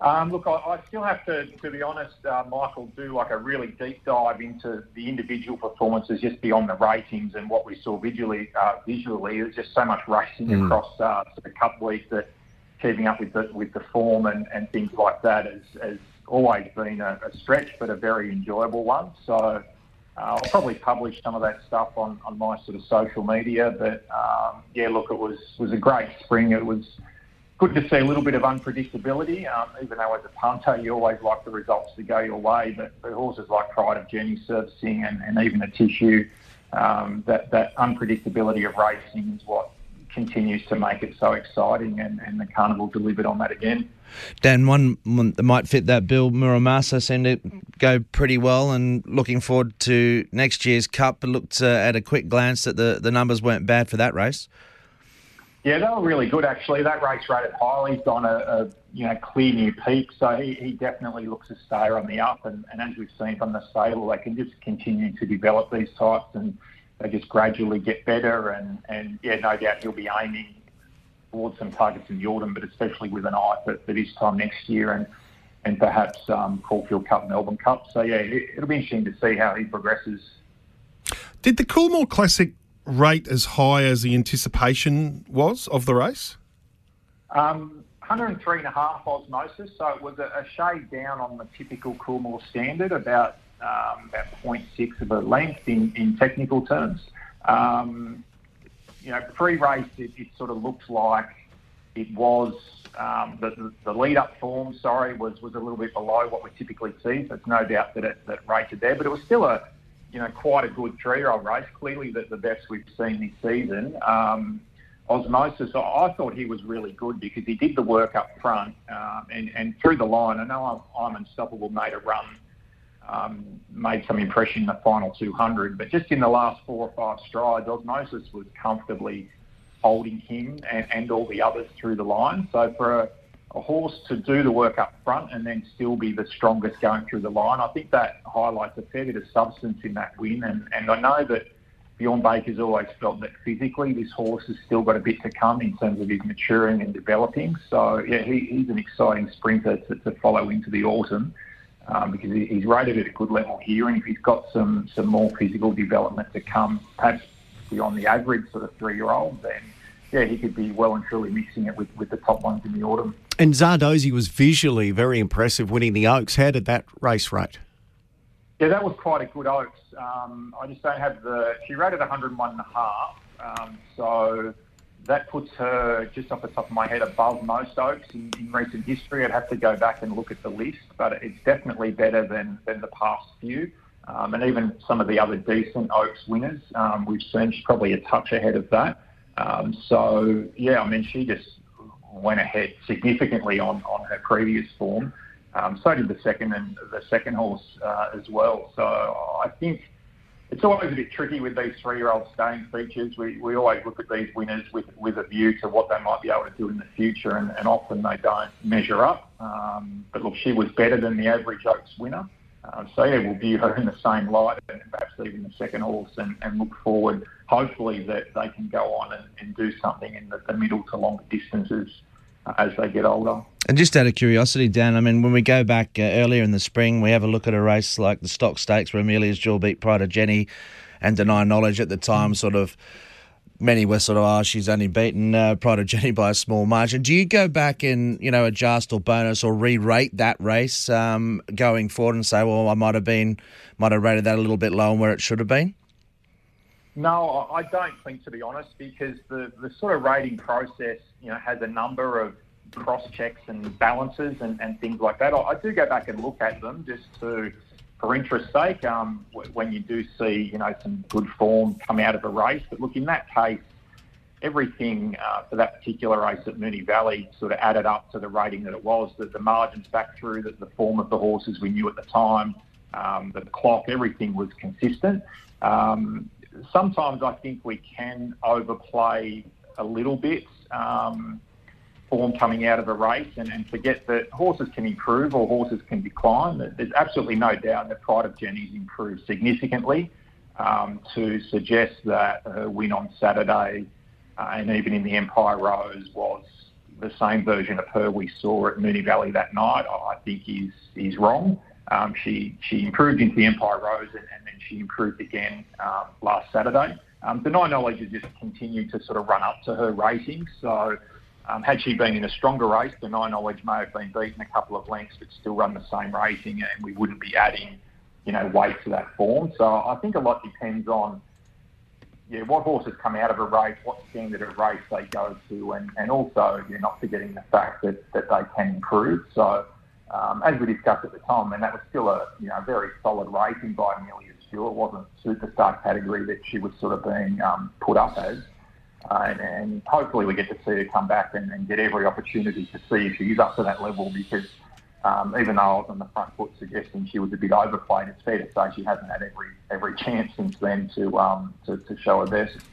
Um, look, I, I still have to, to be honest, uh, Michael, do like a really deep dive into the individual performances just beyond the ratings and what we saw visually. Uh, visually, there's just so much racing mm. across uh, the Cup week that keeping up with the, with the form and, and things like that has, has always been a, a stretch, but a very enjoyable one. So... Uh, I'll probably publish some of that stuff on, on my sort of social media. But, um, yeah, look, it was was a great spring. It was good to see a little bit of unpredictability. Um, even though as a punter, you always like the results to go your way. But, but horses like Pride of Jenni, Servicing and, and even Atishu, um, that, that unpredictability of racing is what continues to make it so exciting, and, and the carnival delivered on that again. Dan, one that might fit that bill, Muramasa seemed to go pretty well, and looking forward to next year's Cup. But looked uh, at a quick glance that the, the numbers weren't bad for that race. Yeah, they were really good actually. That race rated highly. He's on a, a you know clear new peak, so he, he definitely looks a stayer on the up. And, and as we've seen from the stable, they can just continue to develop these types and. They just gradually get better, and, and yeah, no doubt he'll be aiming towards some targets in the autumn, but especially with an eye for, for this time next year and, and perhaps um, Caulfield Cup, Melbourne Cup. So, yeah, it, it'll be interesting to see how he progresses. Did the Coolmore Classic rate as high as the anticipation was of the race? Um, one oh three and a half osmosis, so it was a, a shade down on the typical Coolmore standard, about um, about point six of a length in, in technical terms. Um, you know, pre-race, it, it sort of looked like it was um, the, the lead-up form. Sorry, was was a little bit below what we typically see. So it's no doubt that it that it rated there, but it was still a you know quite a good three-year-old race. Clearly, the, the best we've seen this season. Um, Osmosis, I thought he was really good because he did the work up front um, and, and through the line. I know I'm, I'm Unstoppable made a run, um, made some impression in the final two hundred, but just in the last four or five strides, Osmosis was comfortably holding him and, and all the others through the line. So for a, a horse to do the work up front and then still be the strongest going through the line, I think that highlights a fair bit of substance in that win. And, and I know that Bjorn Baker's always felt that physically this horse has still got a bit to come in terms of his maturing and developing. So, yeah, he, he's an exciting sprinter to, to follow into the autumn um, because he, he's rated at a good level here. And if he's got some, some more physical development to come, perhaps beyond the average sort of three-year-old, then, yeah, he could be well and truly mixing it with, with the top ones in the autumn. And Zardozi was visually very impressive winning the Oaks. How did that race rate? Yeah, that was quite a good Oaks. Um, I just don't have the... She rated one oh one and a half, um, so that puts her, just off the top of my head, above most Oaks in, in recent history. I'd have to go back and look at the list, but it's definitely better than, than the past few. Um, and even some of the other decent Oaks winners um, we've seen, she's probably a touch ahead of that. Um, so, yeah, I mean, she just went ahead significantly on, on her previous form. Um, so did the second and the second horse uh, as well. So I think it's always a bit tricky with these three-year-old staying features. We we always look at these winners with, with a view to what they might be able to do in the future, and, and often they don't measure up. Um, but look, she was better than the average Oaks winner. Um, so yeah, we'll view her in the same light, and perhaps even the second horse, and, and look forward, hopefully, that they can go on and, and do something in the, the middle to longer distances uh, as they get older. And just out of curiosity, Dan, I mean, when we go back uh, earlier in the spring, we have a look at a race like the Stock Stakes where Amelia's Jewel beat Pride of Jenni and Deny Knowledge at the time. Sort of, many were sort of, oh, she's only beaten uh, Pride of Jenni by a small margin. Do you go back and, you know, adjust or bonus or re-rate that race um, going forward and say, well, I might have been, might have rated that a little bit low on where it should have been? No, I don't think, to be honest, because the, the sort of rating process, you know, has a number of cross-checks and balances and, and things like that. I, I do go back and look at them just to, for interest's sake, um, w- when you do see, you know, some good form come out of a race. But look, in that case, everything uh, for that particular race at Moonee Valley sort of added up to the rating that it was, that the margins back through, that the form of the horses we knew at the time, um, the clock, everything was consistent. Um, sometimes I think we can overplay a little bit, um, form coming out of a race and, and forget that horses can improve or horses can decline. There's absolutely no doubt that Pride of Jenni's improved significantly. Um, to suggest that her win on Saturday uh, and even in the Empire Rose was the same version of her we saw at Moonee Valley that night, I think is is wrong. Um, she, she improved into the Empire Rose and, and then she improved again um, last Saturday. Um, Deny Knowledge has just continued to sort of run up to her rating, so... Um, had she been in a stronger race, the Deny Knowledge may have been beaten a couple of lengths but still run the same rating, and we wouldn't be adding, you know, weight to that form. So I think a lot depends on, yeah, what horses come out of a race, what standard of race they go to, and, and also you're not forgetting the fact that, that they can improve. So um, as we discussed at the time, and that was still a, you know, very solid rating by Amelia's Jewel. It wasn't superstar category that she was sort of being um, put up as. Uh, and, and hopefully we get to see her come back and, and get every opportunity to see if she is up to that level, because um, even though I was on the front foot suggesting she was a bit overplayed, it's fair to say she hasn't had every every chance since then to um, to, to show her best.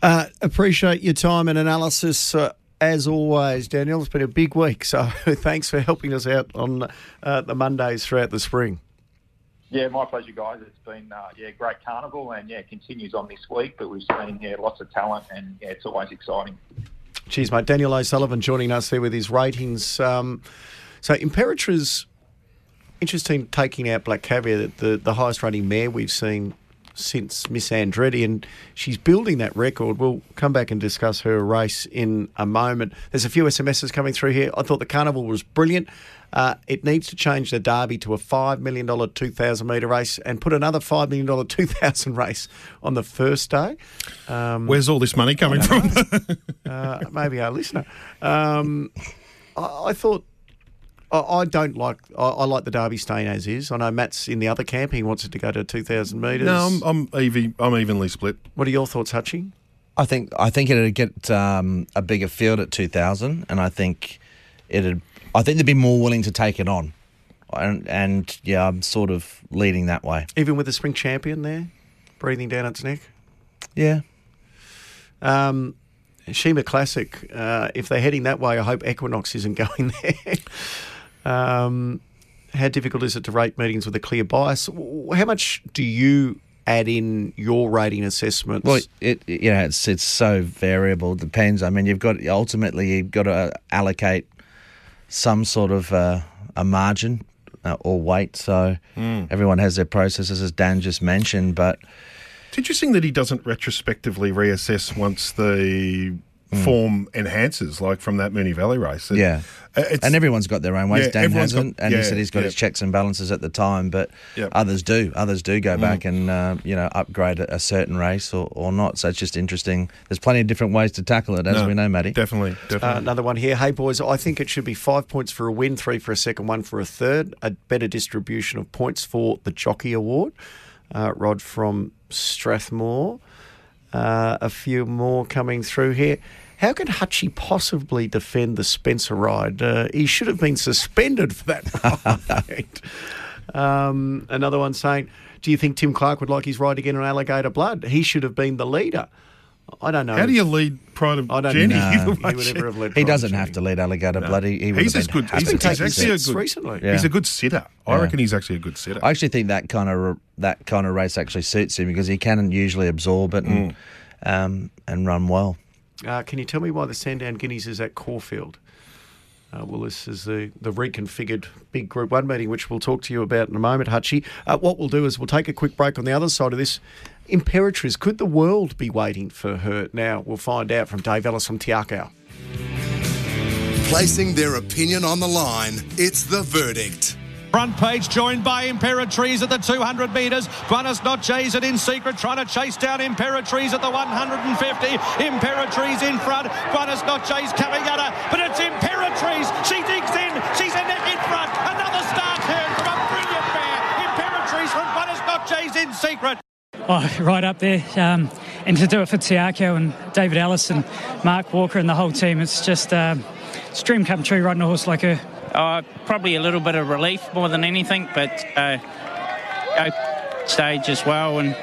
Uh, appreciate your time and analysis uh, as always, Daniel. It's been a big week, so thanks for helping us out on uh, the Mondays throughout the spring. Yeah, my pleasure, guys. It's been uh, yeah, great carnival, and yeah, continues on this week. But we've seen yeah, lots of talent, and yeah, it's always exciting. Cheers, mate. Daniel O'Sullivan joining us there with his ratings. Um, so Imperatriz, interesting, taking out Black Caviar, the the highest rating mare we've seen since Miss Andretti, and she's building that record. We'll come back and discuss her race in a moment. There's a few S M Ss coming through here. I thought the carnival was brilliant. Uh, it needs to change the Derby to a five million dollars two thousand metre race and put another five million dollars two thousand race on the first day. Um, Where's all this money coming from? uh, maybe our listener. Um, I, I thought... I don't like... I, I like the Derby staying as is. I know Matt's in the other camp. He wants it to go to two thousand metres. No, I'm I'm, ev- I'm evenly split. What are your thoughts, Hutchie? I think I think it'd get um, a bigger field at two thousand, and I think it'd... I think they'd be more willing to take it on. And, and yeah, I'm sort of leading that way. Even with the spring champion there, breathing down its neck? Yeah. Um... Shima Classic, uh, if they're heading that way, I hope Equinox isn't going there. um, how difficult is it to rate meetings with a clear bias? How much do you add in your rating assessments? Well, it, it you know, it's it's so variable. It depends. I mean, you've got ultimately you've got to allocate some sort of uh, a margin uh, or weight. So mm. everyone has their processes, as Dan just mentioned, but. It's interesting that he doesn't retrospectively reassess once the mm. form enhances, like from that Moonee Valley race. It, yeah. And everyone's got their own ways. Yeah, Dan hasn't, got, and yeah, he said he's got yeah. his checks and balances at the time, but yep. others do. Others do go mm. back and, uh, you know, upgrade a, a certain race or, or not. So it's just interesting. There's plenty of different ways to tackle it, as no, we know, Matty. Definitely, definitely. Uh, another one here. Hey, boys, I think it should be five points for a win, three for a second, one for a third, a better distribution of points for the Jockey Award. Uh, Rod from Strathmore. Uh, a few more coming through here. How can Hutchie possibly defend the Spencer ride? Uh, he should have been suspended for that ride. um, another one saying, do you think Tim Clark would like his ride again on Alligator Blood? He should have been the leader. I don't know. How do you lead Pride of Jenni? No, he would never have led Pride he doesn't have to lead Alligator no. Blood. He, he he's as good. He's, he's actually a good. Recently. Yeah. He's a good sitter. I yeah. reckon he's actually a good sitter. I actually think that kind of that kind of race actually suits him because he can usually absorb it and mm. um, and run well. Uh, can you tell me why the Sandown Guineas is at Caulfield? Uh, well, this is the, the reconfigured big Group one meeting, which we'll talk to you about in a moment, Hutchie. Uh, what we'll do is we'll take a quick break on the other side of this. Imperatriz, could the world be waiting for her now? We'll find out from Dave Ellis from Te Akau. Placing their opinion on the line, it's The Verdict. Front page joined by Imperatriz at the two hundred metres. Buenos Noches and In Secret trying to chase down Imperatriz at the one hundred fifty. Imperatriz in front. Buenos Noches coming at her, but it's Imperatriz. She digs in. She's a neck in front. Another star turn from a brilliant mare. Imperatriz from Buenos Noches In Secret. Oh, right up there. Um, and to do it for Te Akau and David Ellis and Mark Walker and the whole team, it's just uh, it's a dream come true riding a horse like her. Oh, probably a little bit of relief more than anything, but uh, I stage as well. And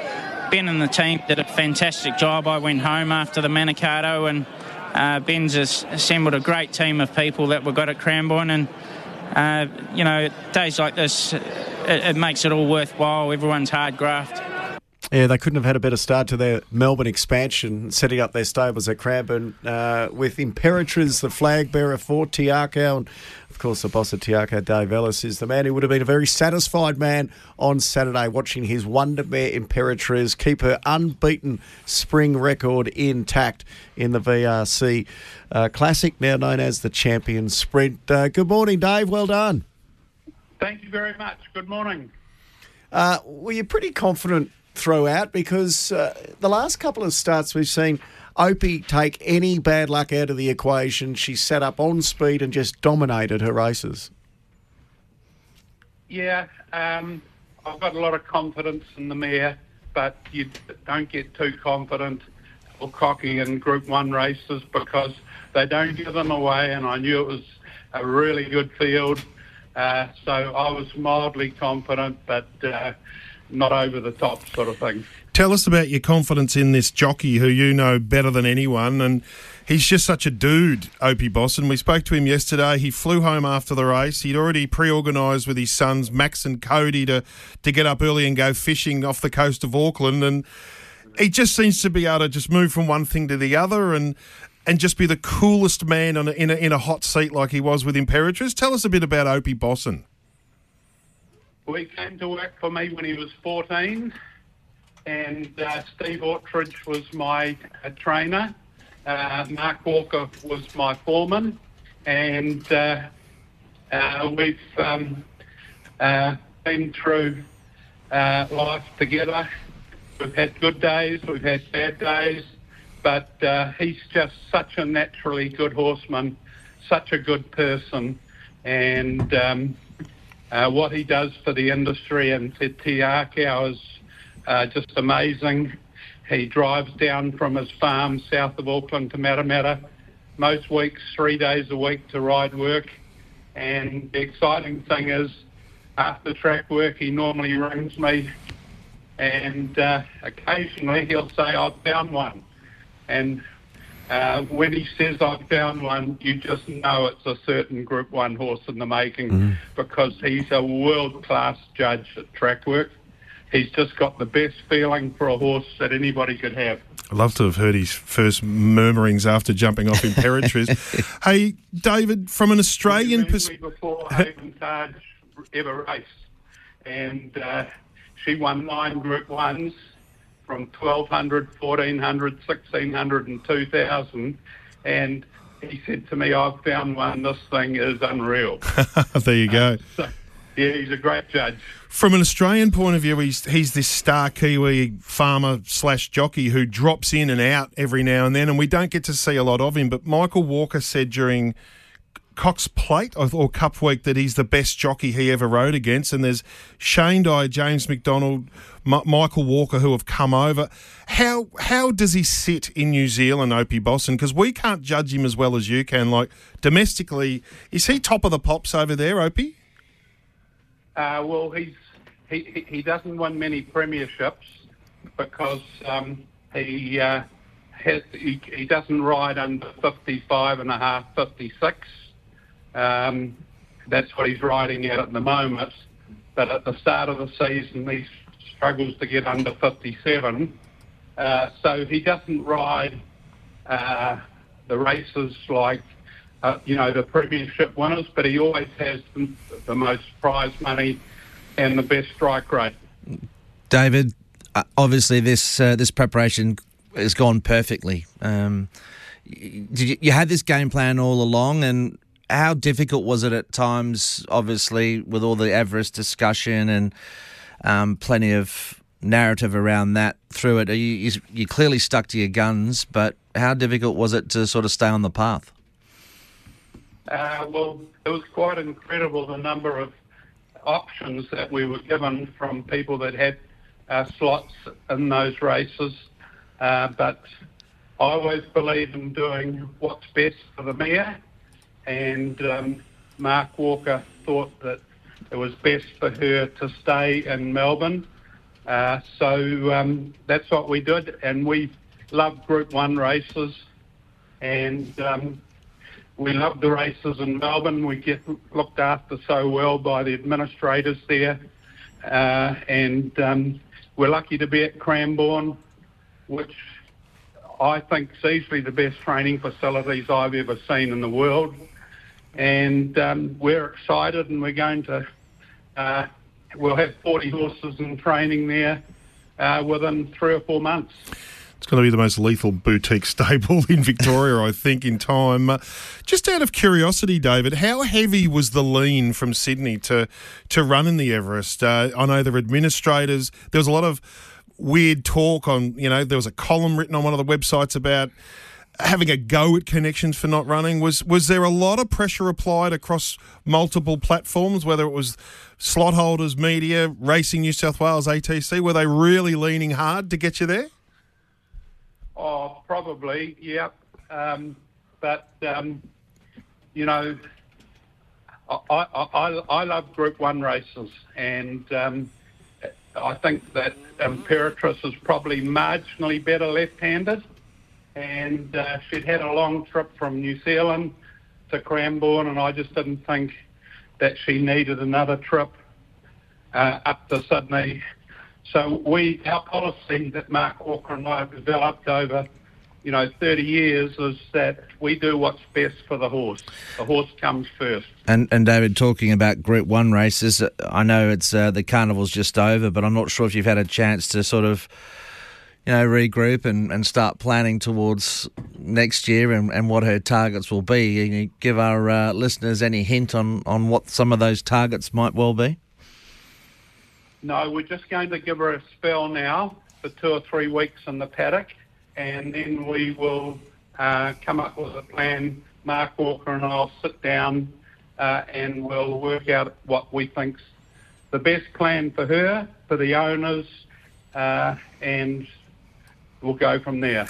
Ben and the team did a fantastic job. I went home after the Manicato, and uh, Ben's assembled a great team of people that we got at Cranbourne. And, uh, you know, days like this, it, it makes it all worthwhile. Everyone's hard graft. Yeah, they couldn't have had a better start to their Melbourne expansion, setting up their stables at Cranbourne uh, with Imperatriz, the flag bearer for Te Akau. And, of course, the boss of Te Akau, Dave Ellis, is the man who would have been a very satisfied man on Saturday watching his wonder mare Imperatriz keep her unbeaten spring record intact in the V R C uh, Classic, now known as the Champion Sprint. Uh, good morning, Dave. Well done. Thank you very much. Good morning. Uh, well, you're pretty confident throughout, because uh, the last couple of starts we've seen Opie take any bad luck out of the equation. She sat up on speed and just dominated her races. Yeah, um, I've got a lot of confidence in the mare, but you don't get too confident or cocky in Group one races because they don't give them away, and I knew it was a really good field. Uh, so I was mildly confident, but... Uh, not over the top sort of thing. Tell us about your confidence in this jockey who you know better than anyone, and he's just such a dude, Opie Bosson. We spoke to him yesterday. He flew home after the race. He'd already pre-organised with his sons, Max and Cody, to, to get up early and go fishing off the coast of Auckland, and he just seems to be able to just move from one thing to the other and and just be the coolest man on a, in, a, in a hot seat like he was with Imperatriz. Tell us a bit about Opie Bosson. Well, he came to work for me when he was fourteen, and uh, Steve Ortridge was my uh, trainer. Uh, Mark Walker was my foreman, and uh, uh, we've um, uh, been through uh, life together. We've had good days, we've had bad days, but uh, he's just such a naturally good horseman, such a good person, and um, uh, what he does for the industry and for Te Akau is uh, just amazing. He drives down from his farm south of Auckland to Matamata most weeks, three days a week to ride work. And the exciting thing is, after track work, he normally rings me and uh, occasionally he'll say, I've found one. And uh, when he says, I've found one, you just know it's a certain Group one horse in the making, mm. because he's a world-class judge at track work. He's just got the best feeling for a horse that anybody could have. I'd love to have heard his first murmurings after jumping off Imperatriz. Hey, David, from an Australian perspective... before Haven Taj ever raced, and uh, she won nine Group ones from twelve hundred, fourteen hundred, sixteen hundred and two thousand, and he said to me, I've found one, this thing is unreal. There you go. Um, so, yeah, he's a great judge. From an Australian point of view, he's he's this star Kiwi farmer slash jockey who drops in and out every now and then, and we don't get to see a lot of him. But Michael Walker said during Cox Plate or, or Cup Week that he's the best jockey he ever rode against, and there's Shane Dye, James McDonald, M- Michael Walker who have come over. How how does he sit in New Zealand, Opie Bosson? Because we can't judge him as well as you can. Like, domestically, is he top of the pops over there, Opie? Uh, well, he's, he he doesn't win many premierships because um, he, uh, has, he he doesn't ride under fifty-five and a half, fifty-six. Um, that's what he's riding at at the moment. But at the start of the season, he struggles to get under fifty-seven. Uh, so he doesn't ride uh, the races like... Uh, you know, the premiership winners, but he always has the, the most prize money and the best strike rate. David, obviously this uh, this preparation has gone perfectly. Um, did you, you had this game plan all along, and how difficult was it at times, obviously, with all the Everest discussion and um, plenty of narrative around that through it? You, you, you clearly stuck to your guns, but how difficult was it to sort of stay on the path? Uh, well, it was quite incredible the number of options that we were given from people that had uh, slots in those races. Uh, but I always believe in doing what's best for the mare, and um, Mark Walker thought that it was best for her to stay in Melbourne. Uh, so um, that's what we did, and we love Group one races, and... Um, We love the races in Melbourne. We get looked after so well by the administrators there. Uh, and um, we're lucky to be at Cranbourne, which I think is easily the best training facilities I've ever seen in the world. And um, we're excited, and we're going to... Uh, we'll have forty horses in training there uh, within three or four months. It's going to be the most lethal boutique stable in Victoria, I think, in time. Uh, just out of curiosity, David, how heavy was the lean from Sydney to to run in the Everest? Uh, I know there were administrators. There was a lot of weird talk on, you know, there was a column written on one of the websites about having a go at connections for not running. Was, was there a lot of pressure applied across multiple platforms, whether it was slot holders, media, Racing New South Wales, A T C? Were they really leaning hard to get you there? Oh, probably, yeah. Um, but, um, you know, I, I, I, I love Group one races, and um, I think that Imperatriz is probably marginally better left-handed, and uh, she'd had a long trip from New Zealand to Cranbourne, and I just didn't think that she needed another trip uh, up to Sydney. So we, our policy that Mark Walker and I have developed over you know, thirty years is that we do what's best for the horse. The horse comes first. And, and David, talking about Group one races, I know it's uh, the carnival's just over, but I'm not sure if you've had a chance to sort of, you know, regroup and, and start planning towards next year and, and what her targets will be. Can you give our uh, listeners any hint on, on what some of those targets might well be? No, we're just going to give her a spell now for two or three weeks in the paddock, and then we will uh, come up with a plan. Mark Walker and I will sit down uh, and we'll work out what we think's the best plan for her, for the owners, uh, and we'll go from there.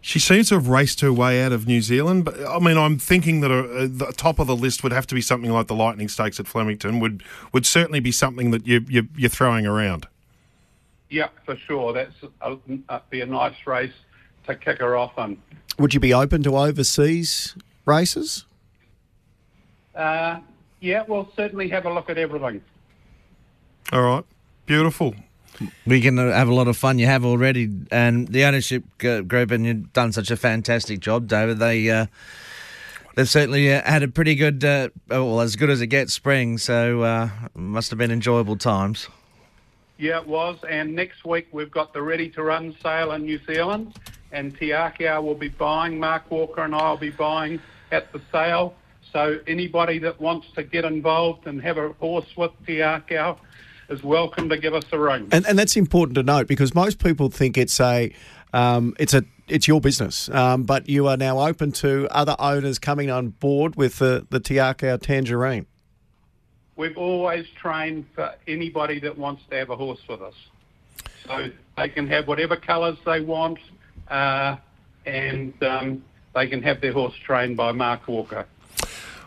She seems to have raced her way out of New Zealand, but I mean, I'm thinking that a, a, the top of the list would have to be something like the Lightning Stakes at Flemington. Would would certainly be something that you, you you're throwing around. Yeah, for sure. That's a, that'd be a nice race to kick her off on. Would you be open to overseas races? Uh, yeah, we'll certainly have a look at everything. All right, beautiful. We can have a lot of fun. You have already, and the ownership group, and you've done such a fantastic job, David. They uh, they've certainly uh, had a pretty good, uh, well, as good as it gets, spring. So uh, must have been enjoyable times. Yeah, it was. And next week we've got the Ready to Run sale in New Zealand, and Te Akau will be buying. Mark Walker and I will be buying at the sale. So anybody that wants to get involved and have a horse with Te Akau is welcome to give us a ring. And, and that's important to note, because most people think it's a, um, it's a, it's your business, um, but you are now open to other owners coming on board with the, the Te Akau Tangerine. We've always trained for anybody that wants to have a horse with us, so they can have whatever colours they want, uh, and um, they can have their horse trained by Mark Walker.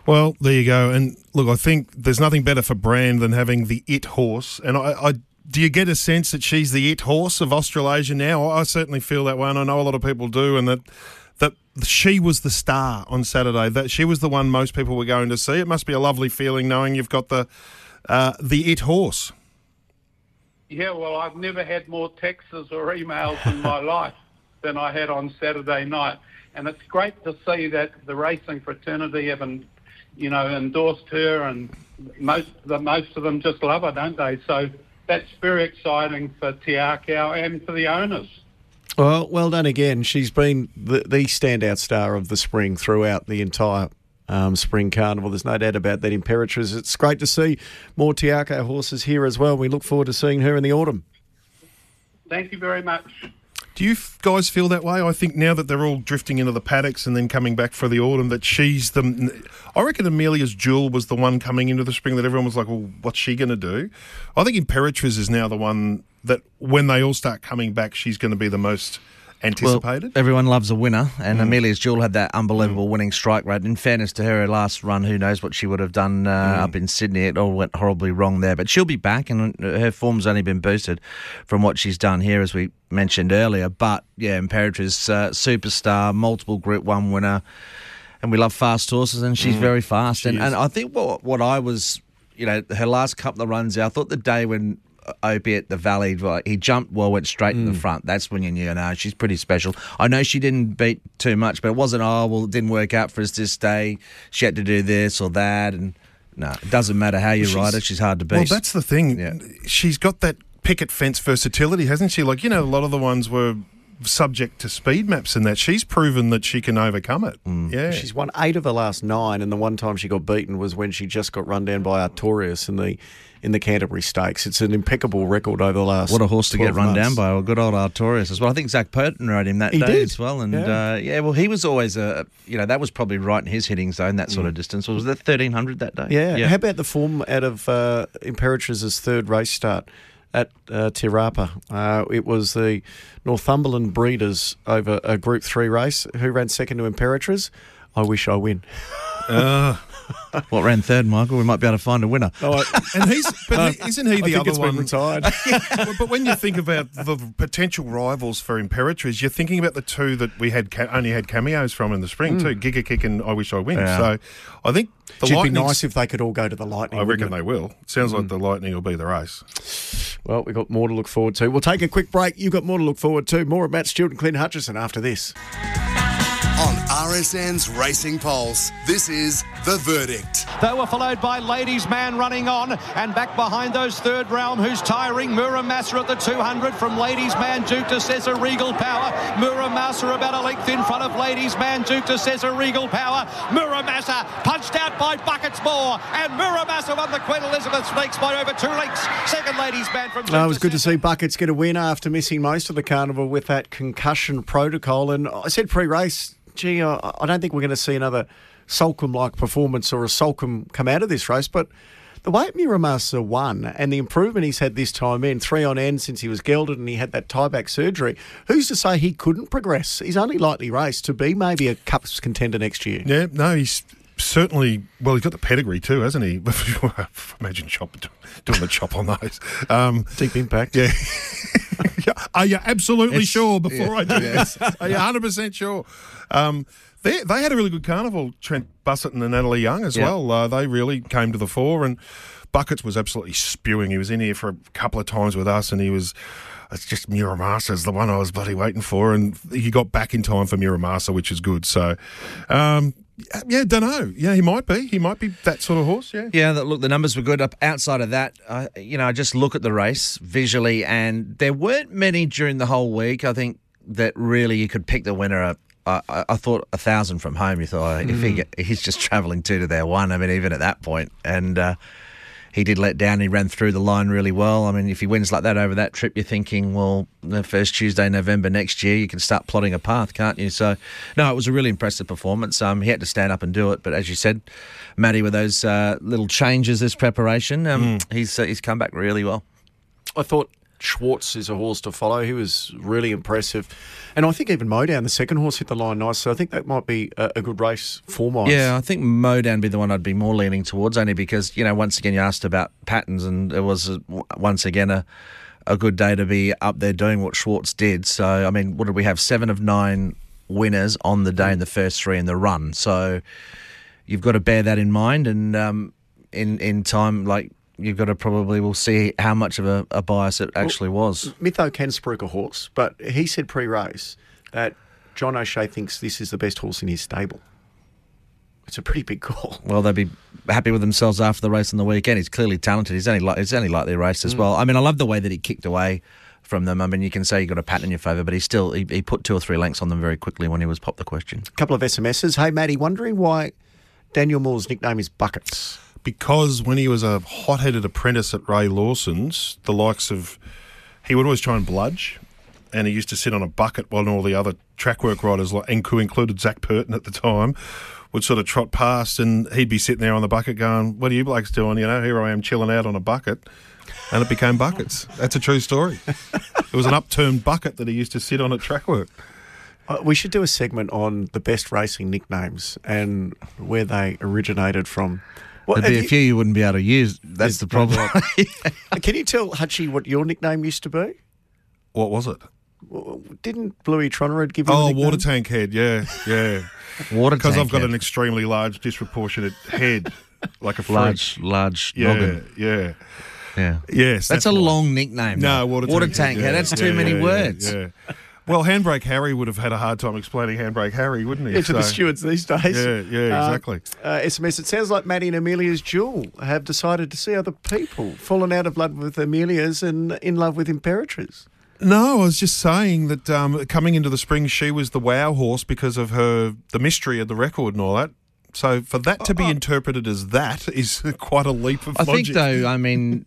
Well, there you go. And look, I think there's nothing better for brand than having the it horse. And I, I do you get a sense that she's the it horse of Australasia now? I certainly feel that way, and I know a lot of people do, and that that she was the star on Saturday. That she was the one most people were going to see. It must be a lovely feeling knowing you've got the uh, the it horse. Yeah, well, I've never had more texts or emails in my life than I had on Saturday night. And it's great to see that the racing fraternity have been, you know, endorsed her, and most the most of them just love her, don't they? So that's very exciting for Te Akau and for the owners. Well, well done again. She's been the, the standout star of the spring throughout the entire um, spring carnival. There's no doubt about that, Imperatriz. It's great to see more Te Akau horses here as well. We look forward to seeing her in the autumn. Thank you very much. Do you guys feel that way? I think now that they're all drifting into the paddocks and then coming back for the autumn, that she's the... I reckon Amelia's Jewel was the one coming into the spring that everyone was like, well, what's she going to do? I think Imperatriz is now the one that when they all start coming back, she's going to be the most anticipated. Well, everyone loves a winner, and mm. Amelia's Jewel had that unbelievable mm. winning strike rate. In fairness to her, her last run, who knows what she would have done uh, mm. up in Sydney. It all went horribly wrong there, but she'll be back, and her form's only been boosted from what she's done here, as we mentioned earlier. But yeah, Imperatriz, uh, superstar, multiple Group One winner, and we love fast horses, and she's mm. very fast. She and, and I think what what I was, you know, her last couple of runs, I thought the day when Opie at the Valley, he jumped well, went straight mm. in the front. That's when you knew, no, she's pretty special. I know she didn't beat too much, but it wasn't, oh, well, it didn't work out for us this day. She had to do this or that. And no, it doesn't matter how you well, ride her, she's hard to beat. Well, that's the thing. Yeah. She's got that picket fence versatility, hasn't she? Like, you know, a lot of the ones were subject to speed maps and that. She's proven that she can overcome it. Mm. Yeah, she's won eight of her last nine, and the one time she got beaten was when she just got run down by Artorias in the in the Canterbury Stakes. It's an impeccable record over the last What a horse to get run months. down by. Well, good old Artorias as well. I think Zach Purton rode him that he day did. as well. And yeah. Uh, yeah, well, he was always a, you know, that was probably right in his hitting zone, that sort mm. of distance. Was that thirteen hundred that day? Yeah. yeah. How about the form out of uh, Imperatriz's third race start at uh, Tirapa? Uh, it was the Northumberland Breeders over a Group three race. Who ran second to Imperatriz? I wish I win. uh, what ran third, Michael? We might be able to find a winner. Oh, and he's, but uh, isn't he the I think other it's one? Been retired. yeah, but when you think about the potential rivals for Imperatriz, you're thinking about the two that we had ca- only had cameos from in the spring mm. too, Giga Kick and I Wish I Win. Yeah. So I think the Lightning... It'd be nice if they could all go to the Lightning. I reckon it? they will. It sounds mm. like the Lightning will be the race. Well, we've got more to look forward to. We'll take a quick break. You've got more to look forward to. More at Matt Stewart and Clint Hutchison after this. On R S N's Racing Pulse, this is The Verdict. They were followed by Ladies Man running on, and back behind those Third Realm, who's tiring. Muramasa at the two hundred from Ladies Man. Duke to Cesar Regal Power. Muramasa about a length in front of Ladies Man. Duke to Cesar Regal Power. Muramasa punched out by Buckets More, and Muramasa won the Queen Elizabeth's Stakes by over two lengths. Second Ladies Man from... No, it was good to see Buckets get a win after missing most of the carnival with that concussion protocol. And I said pre-race, gee, I, I don't think we're going to see another Sulcombe-like performance or a Sulcombe come out of this race, but the way Muramasa won and the improvement he's had this time in, three on end since he was gelded and he had that tie-back surgery, who's to say he couldn't progress? He's only lightly raced to be maybe a Cups contender next year. Yeah, no, he's certainly, well, he's got the pedigree too, hasn't he? Imagine chop, doing the chop on those. Um, Deep impact. Yeah. Are you absolutely it's, sure before yeah, I do yes. this? Are you one hundred percent sure? Um, they they had a really good carnival, Trent Bussett and Natalie Young as yeah. well. Uh, they really came to the fore, and Buckets was absolutely spewing. He was in here for a couple of times with us, and he was... It's just Muramasa's the one I was bloody waiting for, and he got back in time for Muramasa, which is good. So, um, yeah, don't know. Yeah, he might be. He might be that sort of horse, yeah. Yeah, look, the numbers were good. Outside of that, uh, you know, I just look at the race visually, and there weren't many during the whole week, I think, that really you could pick the winner up. I, I thought a thousand from home. You thought, mm. if he get, he's just travelling two to their one, I mean, even at that point. And... Uh, He did let down. He ran through the line really well. I mean, if he wins like that over that trip, you're thinking, well, the first Tuesday, November next year, you can start plotting a path, can't you? So, no, it was a really impressive performance. Um, he had to stand up and do it. But as you said, Matty, with those uh, little changes, this preparation, um, mm. he's uh, he's come back really well. I thought Schwartz is a horse to follow. He was really impressive. And I think even Modown, the second horse, hit the line nicely. So I think that might be a, a good race for Miles. Yeah, I think Modown would be the one I'd be more leaning towards, only because, you know, once again, you asked about patterns, and it was, a, once again, a, a good day to be up there doing what Schwartz did. So, I mean, what did we have? Seven of nine winners on the day in the first three in the run. So you've got to bear that in mind. And um, in, in time, like, you've got to probably, we'll see how much of a, a bias it actually well, was. Mytho can spruik a horse, but he said pre-race that John O'Shea thinks this is the best horse in his stable. It's a pretty big call. Well, they'd be happy with themselves after the race on the weekend. He's clearly talented. He's only like, he's only like their race as mm. well. I mean, I love the way that he kicked away from them. I mean, you can say you got a pattern in your favour, but he still, he, he put two or three lengths on them very quickly when he was popped the question. A couple of S M Ss. Hey, Matty, wondering why Daniel Moore's nickname is Buckets. Because when he was a hot-headed apprentice at Ray Lawson's, the likes of... He would always try and bludge, and he used to sit on a bucket while all the other track work riders, like Nku included, Zach Purton at the time, would sort of trot past, and he'd be sitting there on the bucket going, what are you blokes doing? You know, here I am chilling out on a bucket. And it became Buckets. That's a true story. It was an upturned bucket that he used to sit on at track work. We should do a segment on the best racing nicknames and where they originated from. Well, there'd be a you, few you wouldn't be able to use. That's the problem. Yeah. Can you tell, Hutchie, what your nickname used to be? What was it? Well, didn't Bluey Tronrod give you oh, a nickname? Oh, Water Tank Head, yeah, yeah. Water Tank Because I've got head. an extremely large, disproportionate head, like a large, fruit. Large yeah, noggin. Yeah, yeah. Yes. That's, that's a long nickname. No, Water Tank, water tank Head. Yeah, that's too yeah, many yeah, words. Yeah, yeah. Well, Handbrake Harry would have had a hard time explaining Handbrake Harry, wouldn't he? Yeah, to so, the stewards these days. Yeah, yeah, exactly. Uh, uh, S M S, it sounds like Matty and Amelia's Jewel have decided to see other people, fallen out of love with Amelia's and in love with Imperatriz. No, I was just saying that um, coming into the spring, she was the wow horse because of her the mystery of the record and all that. So for that to be oh, oh. interpreted as that is quite a leap of I logic. I think, though, I mean...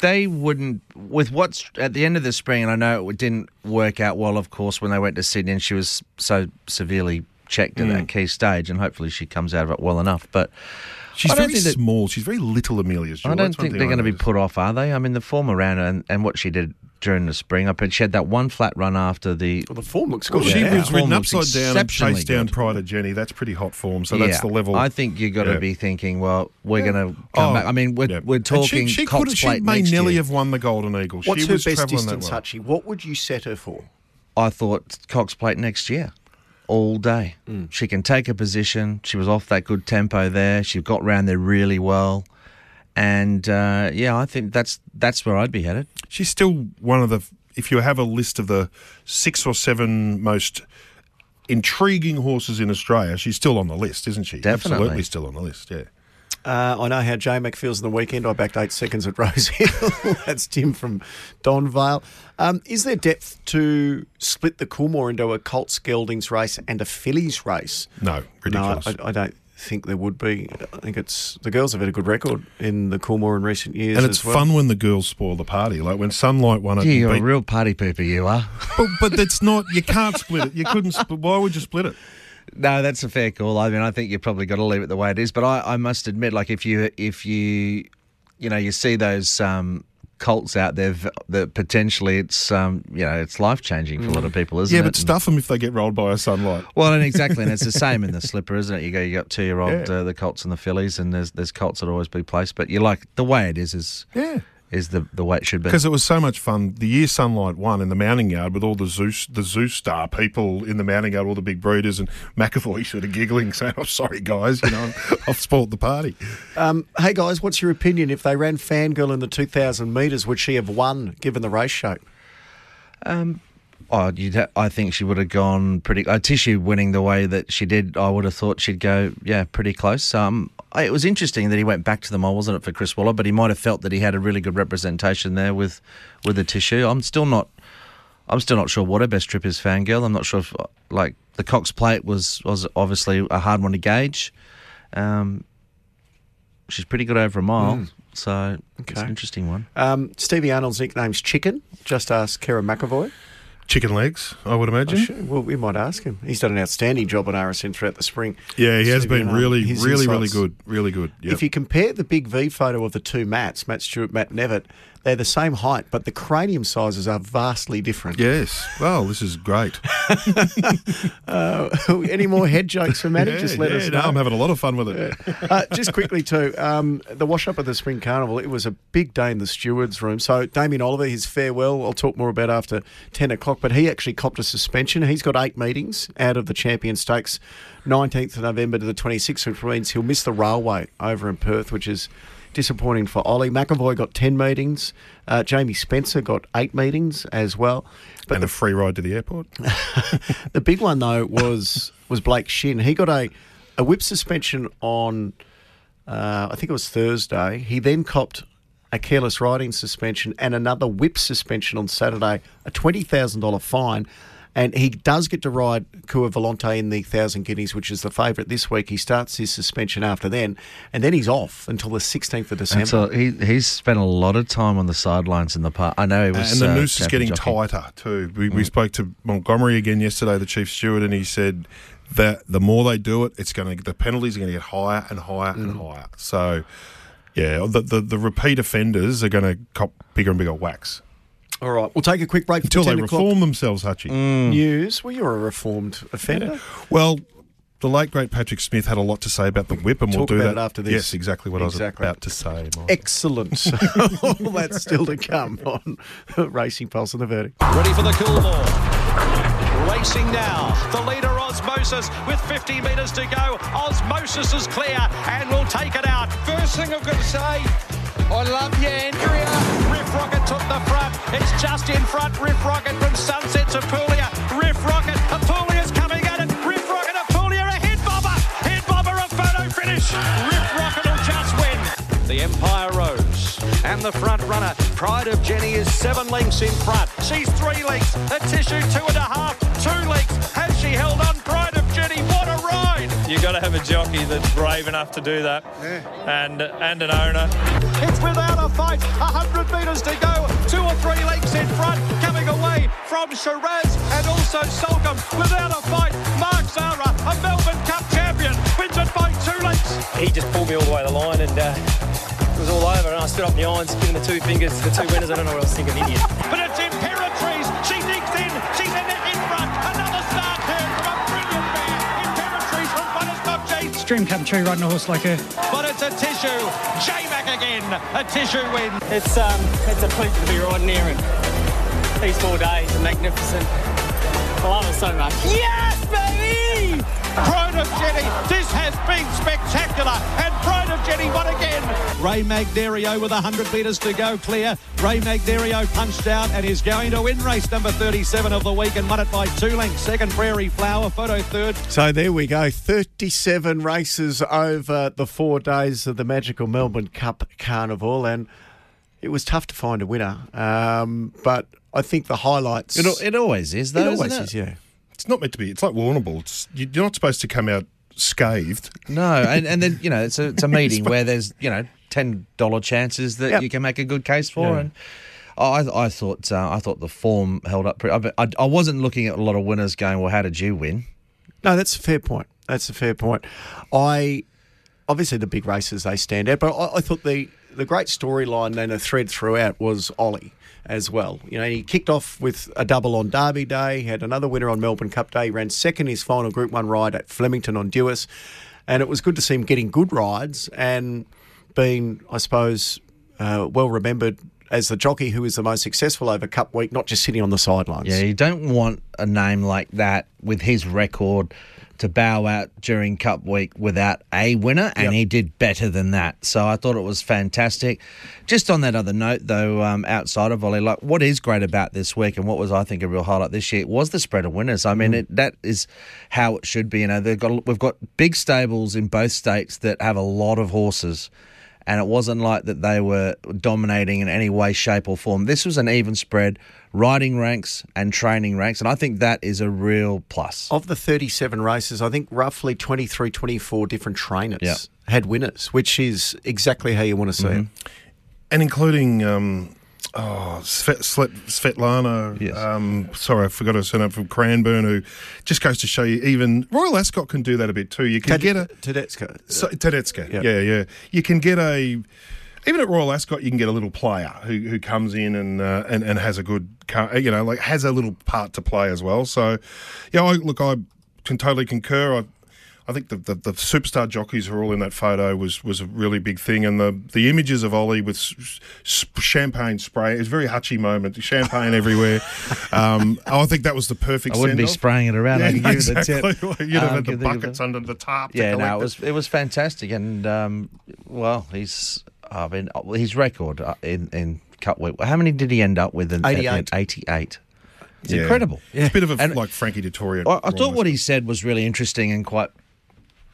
They wouldn't, with what's at the end of the spring, and I know it didn't work out well, of course, when they went to Sydney and she was so severely checked at mm. that key stage, and hopefully she comes out of it well enough. But she's very that, small. She's very little, Amelia's Jewel. I don't think they're going to be put off, are they? I mean, the form around her and, and what she did during the spring, I bet she had that one flat run after the... Well, the form looks good. Well, she yeah. was ridden upside down and chased down good. Pride of Jenni. That's pretty hot form, so yeah. that's the level. I think you've got yeah. to be thinking, well, we're yeah. going to come oh, back. I mean, we're, yeah. we're talking she, she Cox Plate next year. She may nearly have won the Golden Eagle. What's she her was best distance, Hutchie? What would you set her for? I thought Cox Plate next year. All day. Mm. She can take a position. She was off that good tempo there. She got round there really well. And, uh, yeah, I think that's that's where I'd be headed. She's still one of the, if you have a list of the six or seven most intriguing horses in Australia, she's still on the list, isn't she? Definitely. Absolutely still on the list, yeah. Uh, I know how J-Mac feels in the weekend. I backed eight seconds at Rose Hill. That's Tim from Donvale. Um, is there depth to split the Coolmore into a Colts Geldings race and a fillies race? No, ridiculous. No, I, I don't think there would be. I think it's the girls have had a good record in the Coolmore in recent years, and it's as well. Fun when the girls spoil the party, like when Sunlight won it. Yeah, you're beat... a real party pooper, you are. But, but that's not. You can't split it. You couldn't. Split, why would you split it? No, that's a fair call. I mean, I think you've probably got to leave it the way it is. But I, I must admit, like if you if you you know you see those um, colts out there, that potentially it's um, you know it's life changing for a lot of people, isn't it? Yeah, but it? stuff them if they get rolled by a Sunlight. Well, and exactly, and it's the same in the slipper, isn't it? You go, you got two year old yeah. uh, the colts and the fillies, and there's there's colts that always be placed. But you like the way it is is yeah. is the the way it should be. Because it was so much fun. The year Sunlight won in the mounting yard with all the zoo, the zoo star people in the mounting yard, all the big breeders, and McAvoy sort of giggling, saying, "I'm oh, sorry, guys, you know, I've spoilt the party." Um, hey, guys, what's your opinion? If they ran Fangirl in the two thousand metres, would she have won, given the race shape? Um, oh, you'd ha- I think she would have gone pretty... Uh, Atishu winning the way that she did, I would have thought she'd go, yeah, pretty close. Um... It was interesting that he went back to them all, wasn't it, for Chris Waller? But he might have felt that he had a really good representation there with, with the tissue. I'm still not, I'm still not sure what her best trip is. Fangirl. I'm not sure if like the Cox Plate was was obviously a hard one to gauge. Um, she's pretty good over a mile, mm. so okay. It's an interesting one. Um, Stevie Arnold's nickname's Chicken. Just ask Kara McAvoy. Chicken legs, I would imagine. Oh, sure. Well, we might ask him. He's done an outstanding job on R S N throughout the spring. Yeah, he has Stevie been really, really, insights. really good. Really good. Yep. If you compare the big V photo of the two Matts, Matt Stewart, Matt Nevitt, they're the same height, but the cranium sizes are vastly different. Yes. Well, this is great. uh, any more head jokes from Matt? yeah, just let yeah, us know. No, I'm having a lot of fun with it. Yeah. uh, just quickly, too, um, the wash-up of the Spring Carnival, it was a big day in the stewards' room. So Damien Oliver, his farewell, I'll talk more about after ten o'clock. But he actually copped a suspension. He's got eight meetings out of the Champion Stakes, nineteenth of November to the twenty-sixth, which means he'll miss the railway over in Perth, which is disappointing for Ollie. McAvoy got ten meetings. Uh, Jamie Spencer got eight meetings as well. But and the, a free ride to the airport. The big one, though, was was Blake Shin. He got a, a whip suspension on, uh, I think it was Thursday. He then copped a careless riding suspension, and another whip suspension on Saturday, a twenty thousand dollars fine. And he does get to ride Cua Volante in the Thousand Guineas, which is the favourite this week. He starts his suspension after then, and then he's off until the sixteenth of December. And so he, he's spent a lot of time on the sidelines in the park. I know he was... And the uh, noose is getting jockey. tighter too. We, mm. we spoke to Montgomery again yesterday, the Chief Steward, and he said that the more they do it, it's going to the penalties are going to get higher and higher mm. and higher. So... Yeah, the, the the repeat offenders are going to cop bigger and bigger whacks. All right, we'll take a quick break until they ten o'clock. Reform themselves, Hutchie. Mm. News? Well, you're a reformed offender. Yeah. Well, the late great Patrick Smith had a lot to say about the whip, and we'll Talk do about that it after this. Yes, exactly what exactly. I was about to say. Mike. Excellent. All that's still to come on Racing Pulse and the Verdict. Ready for the Coolmore. Racing now, the leader Osmosis with fifty metres to go. Osmosis is clear and will take it out. First thing I've got to say, I love you, Andrea. Riff Rocket took the front. It's just in front. Riff Rocket from Sunset to Apulia. Riff Rocket, Apulia's coming at it. Riff Rocket, Apulia, a head bobber. Head bobber, a photo finish. Riff Rocket will just win. The Empire Rose and the front runner. Pride of Jenni is seven lengths in front. She's three lengths. Atishu two and a half. Two lengths. Has she held on? Pride of Jenni, what a ride! You've got to have a jockey that's brave enough to do that. Yeah. And and an owner. It's Without a Fight. one hundred metres to go. Two or three lengths in front. Coming away from Shiraz and also Solcombe. Without a Fight. Mark Zara, a Melbourne Cup champion. Wins it by two lengths. He just pulled me all the way to the line and uh, it was all over. And I stood up in the irons, giving the two fingers to the two winners. I don't know what I was thinking, idiot. But it's Imperatriz. She digs in. She's in there. Dream come true riding a horse like her. But it's Atishu, J-Mac again, Atishu win. It's um, it's a pleasure to be riding here, and these four days are magnificent. I love it so much. Yes, baby! Pride of Jenni, this has been spectacular, and Pride of Jenni won again. Ray Magnario with one hundred metres to go clear. Ray Magnario punched out and is going to win race number thirty-seven of the week and won it by two lengths. Second, Prairie Flower, photo third. So there we go, thirty-seven races over the four days of the magical Melbourne Cup Carnival, and it was tough to find a winner, um, but I think the highlights... It, it always is, though, it always isn't it? Is, yeah. It's not meant to be. It's like Warrnambool. It's, you're not supposed to come out scathed. No, and, and then, you know, it's a, it's a meeting where there's, you know, ten dollar chances that yep. you can make a good case for, yeah. and... I, I thought uh, I thought the form held up pretty... I, I wasn't looking at a lot of winners going, well, how did you win? No, that's a fair point. That's a fair point. I obviously, the big races, they stand out, but I, I thought the, the great storyline and a thread throughout was Ollie as well. You know, and he kicked off with a double on Derby Day, had another winner on Melbourne Cup Day, ran second his final Group one ride at Flemington on Dewis, and it was good to see him getting good rides and being, I suppose, uh, well-remembered as the jockey who is the most successful over Cup Week, not just sitting on the sidelines. Yeah, you don't want a name like that with his record to bow out during Cup Week without a winner, and yep. he did better than that. So I thought it was fantastic. Just on that other note, though, um, outside of Ollie, like, what is great about this week and what was, I think, a real highlight this year was the spread of winners. I mean, mm. it, that is how it should be. You know, they've got we've got big stables in both states that have a lot of horses. And it wasn't like that they were dominating in any way, shape or form. This was an even spread, riding ranks and training ranks. And I think that is a real plus. Of the thirty-seven races, I think roughly twenty-three, twenty-four different trainers yeah. had winners, which is exactly how you want to see mm-hmm. it. And including um, oh, Svet, Svetlana, yes. um, sorry, I forgot her surname, from Cranbourne, who just goes to show you even... Royal Ascot can do that a bit too. You can Tad- get a... Tedesco. So, Tedesco, yep. yeah, yeah. You can get a... Even at Royal Ascot, you can get a little player who, who comes in and, uh, and and has a good... Car, you know, like has a little part to play as well. So, yeah, I, look, I can totally concur. I I think the, the, the superstar jockeys who are all in that photo was was a really big thing. And the, the images of Ollie with sh- sh- champagne spray, it was a very Hutchie moment, champagne everywhere. Um, I think that was the perfect I wouldn't send-off. Be spraying it around. Yeah, I can give exactly. you the tip. You'd have um, had the buckets under the tarp. Yeah, no, it was, it was fantastic. And, um, well, he's, I mean, his record in, in Cup Week, how many did he end up with? In, eighty-eight. eighty-eight. It's yeah. incredible. Yeah. It's a bit of a, and, like, Frankie Dettori. I, I thought what he said was really interesting and quite...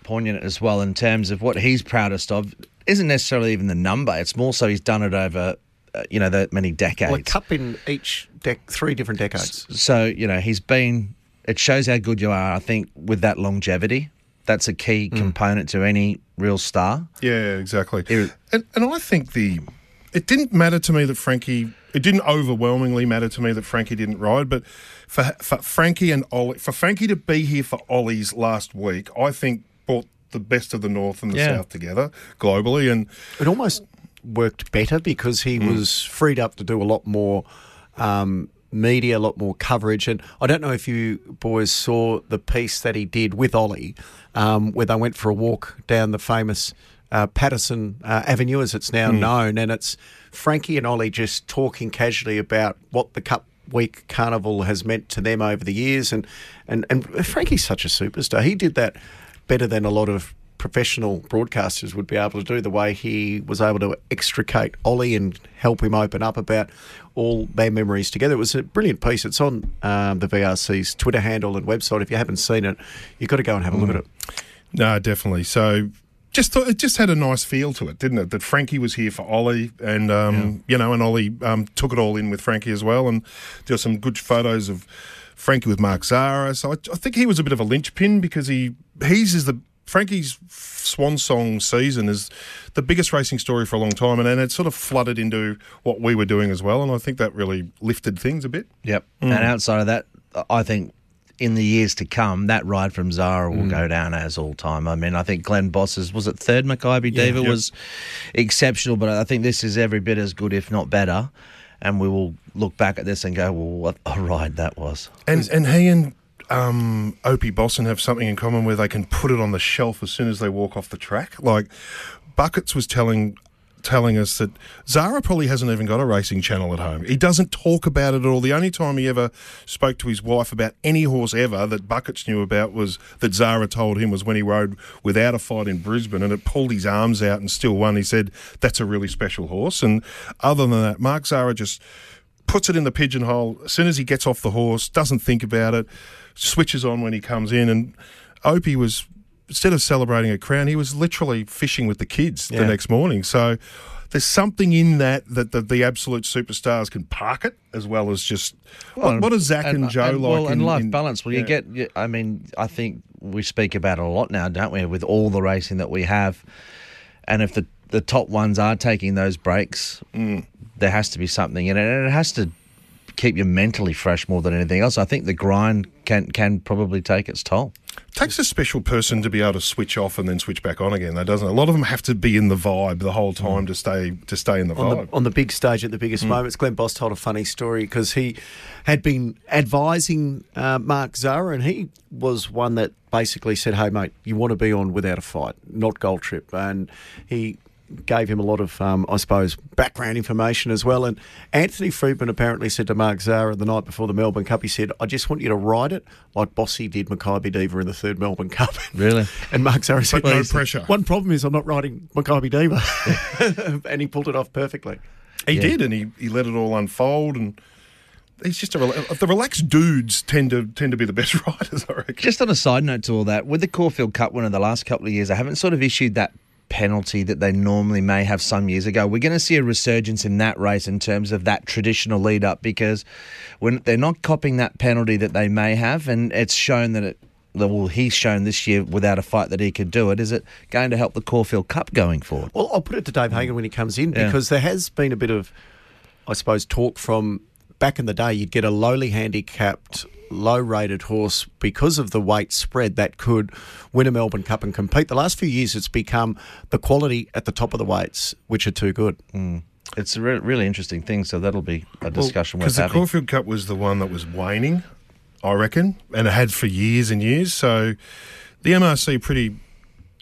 poignant as well, in terms of what he's proudest of isn't necessarily even the number, it's more so he's done it over uh, you know that many decades, like cup in each deck three different decades, so you know he's been, it shows how good you are, I think, with that longevity. That's a key mm. component to any real star. Yeah, exactly. It, and, and I think the it didn't matter to me that Frankie It didn't overwhelmingly matter to me that Frankie didn't ride, but for, for Frankie and Ollie, for Frankie to be here for Ollie's last week, I think brought the best of the North and the yeah. South together globally. And it almost worked better because he mm. was freed up to do a lot more um, media, a lot more coverage. And I don't know if you boys saw the piece that he did with Ollie um, where they went for a walk down the famous uh, Patterson uh, Avenue, as it's now mm. known, and it's Frankie and Ollie just talking casually about what the Cup Week Carnival has meant to them over the years. And, and, and Frankie's such a superstar. He did that better than a lot of professional broadcasters would be able to do, the way he was able to extricate Ollie and help him open up about all their memories together. It was a brilliant piece. It's on um, the V R C's Twitter handle and website. If you haven't seen it, you've got to go and have a look mm. at it. No, definitely. So just thought, it just had a nice feel to it, didn't it? That Frankie was here for Ollie, and um, yeah. you know, and Ollie um, took it all in with Frankie as well. And there were some good photos of Frankie with Mark Zara. So I, I think he was a bit of a linchpin because he he's is the Frankie's swan song season is the biggest racing story for a long time, and, and it sort of flooded into what we were doing as well, and I think that really lifted things a bit. Yep. Mm. And outside of that, I think in the years to come, that ride from Zara will mm. go down as all-time. I mean, I think Glenn Boss's, was it third Maccabi Diva, yeah, yep. was exceptional, but I think this is every bit as good, if not better. And we will look back at this and go, well, what a ride that was. And and he and um, Opie Bosson have something in common where they can put it on the shelf as soon as they walk off the track. Like, Buckets was telling telling us that Zara probably hasn't even got a racing channel at home. He doesn't talk about it at all. The only time he ever spoke to his wife about any horse ever that Buckets knew about was that Zara told him was when he rode Without a Fight in Brisbane, and it pulled his arms out and still won. He said, that's a really special horse. And other than that, Mark Zara just puts it in the pigeonhole as soon as he gets off the horse, doesn't think about it, switches on when he comes in. And Opie was, instead of celebrating a crown, he was literally fishing with the kids yeah. the next morning. So there's something in that that the, the absolute superstars can park it, as well as just well, what, what are Zach and, and Joe and, like? Well, in, and life in, balance. Well, yeah. you get, you, I mean, I think we speak about it a lot now, don't we, with all the racing that we have. And if the, the top ones are taking those breaks, mm. there has to be something in it. And it has to keep you mentally fresh more than anything else. I think the grind can can probably take its toll. It takes a special person to be able to switch off and then switch back on again, though, doesn't it? A lot of them have to be in the vibe the whole time mm. to stay to stay in the on vibe. The, on the big stage at the biggest mm. moments, Glenn Boss told a funny story because he had been advising uh, Mark Zara, and he was one that basically said, hey, mate, you want to be on Without a Fight, not Gold Trip. And he gave him a lot of, um, I suppose, background information as well. And Anthony Friedman apparently said to Mark Zara the night before the Melbourne Cup, he said, I just want you to ride it like Bossy did Mackay Diva in the third Melbourne Cup. Really? And Mark Zara said, no pressure. One problem is I'm not riding Mackay Diva. Yeah. And he pulled it off perfectly. He yeah. did, and he, he let it all unfold. And he's just a rela- the relaxed dudes tend to tend to be the best riders, I reckon. Just on a side note to all that, with the Caulfield Cup winner the last couple of years, I haven't sort of issued that penalty that they normally may have some years ago. We're going to see a resurgence in that race in terms of that traditional lead-up, because when they're not copping that penalty that they may have, and it's shown that it, well, he's shown this year Without a Fight that he could do it. Is it going to help the Caulfield Cup going forward? Well, I'll put it to Dave Hagan when he comes in, because yeah. there has been a bit of, I suppose, talk from back in the day. You'd get a lowly handicapped, low-rated horse because of the weight spread that could win a Melbourne Cup and compete. The last few years, it's become the quality at the top of the weights, which are too good. Mm. It's a re- really interesting thing, so that'll be a discussion well, worth having. Because the Caulfield Cup was the one that was waning, I reckon, and it had for years and years. So the M R C pretty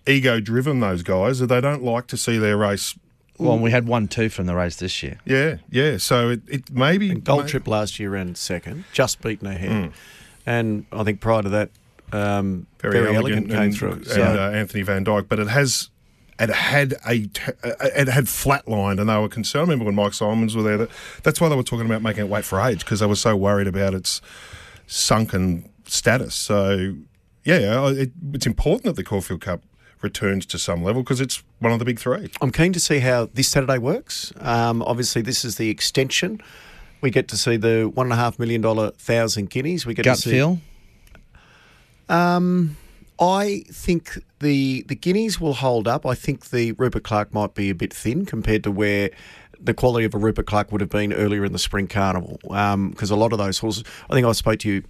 ego-driven, those guys. They don't like to see their race... Well, and we had one two from the race this year. Yeah, yeah. So it, it maybe... And Gold may- Trip last year ran second, just beaten ahead. Mm. And I think prior to that, um, very, very elegant, elegant came and, through. So. And uh, Anthony Van Dyke. But it has... It had a, it had flatlined, and they were concerned. I remember when Mike Simons were there. That, that's why they were talking about making it wait for age, because they were so worried about its sunken status. So, yeah, it, it's important that the Caulfield Cup returns to some level, because it's one of the big three. I'm keen to see how this Saturday works. Um, obviously, this is the extension. We get to see the one and a half million dollar Thousand Guineas. We get Gut to see. Feel? Um, I think the the Guineas will hold up. I think the Rupert Clark might be a bit thin compared to where the quality of a Rupert Clark would have been earlier in the Spring Carnival. Um, because a lot of those horses, I think I spoke to you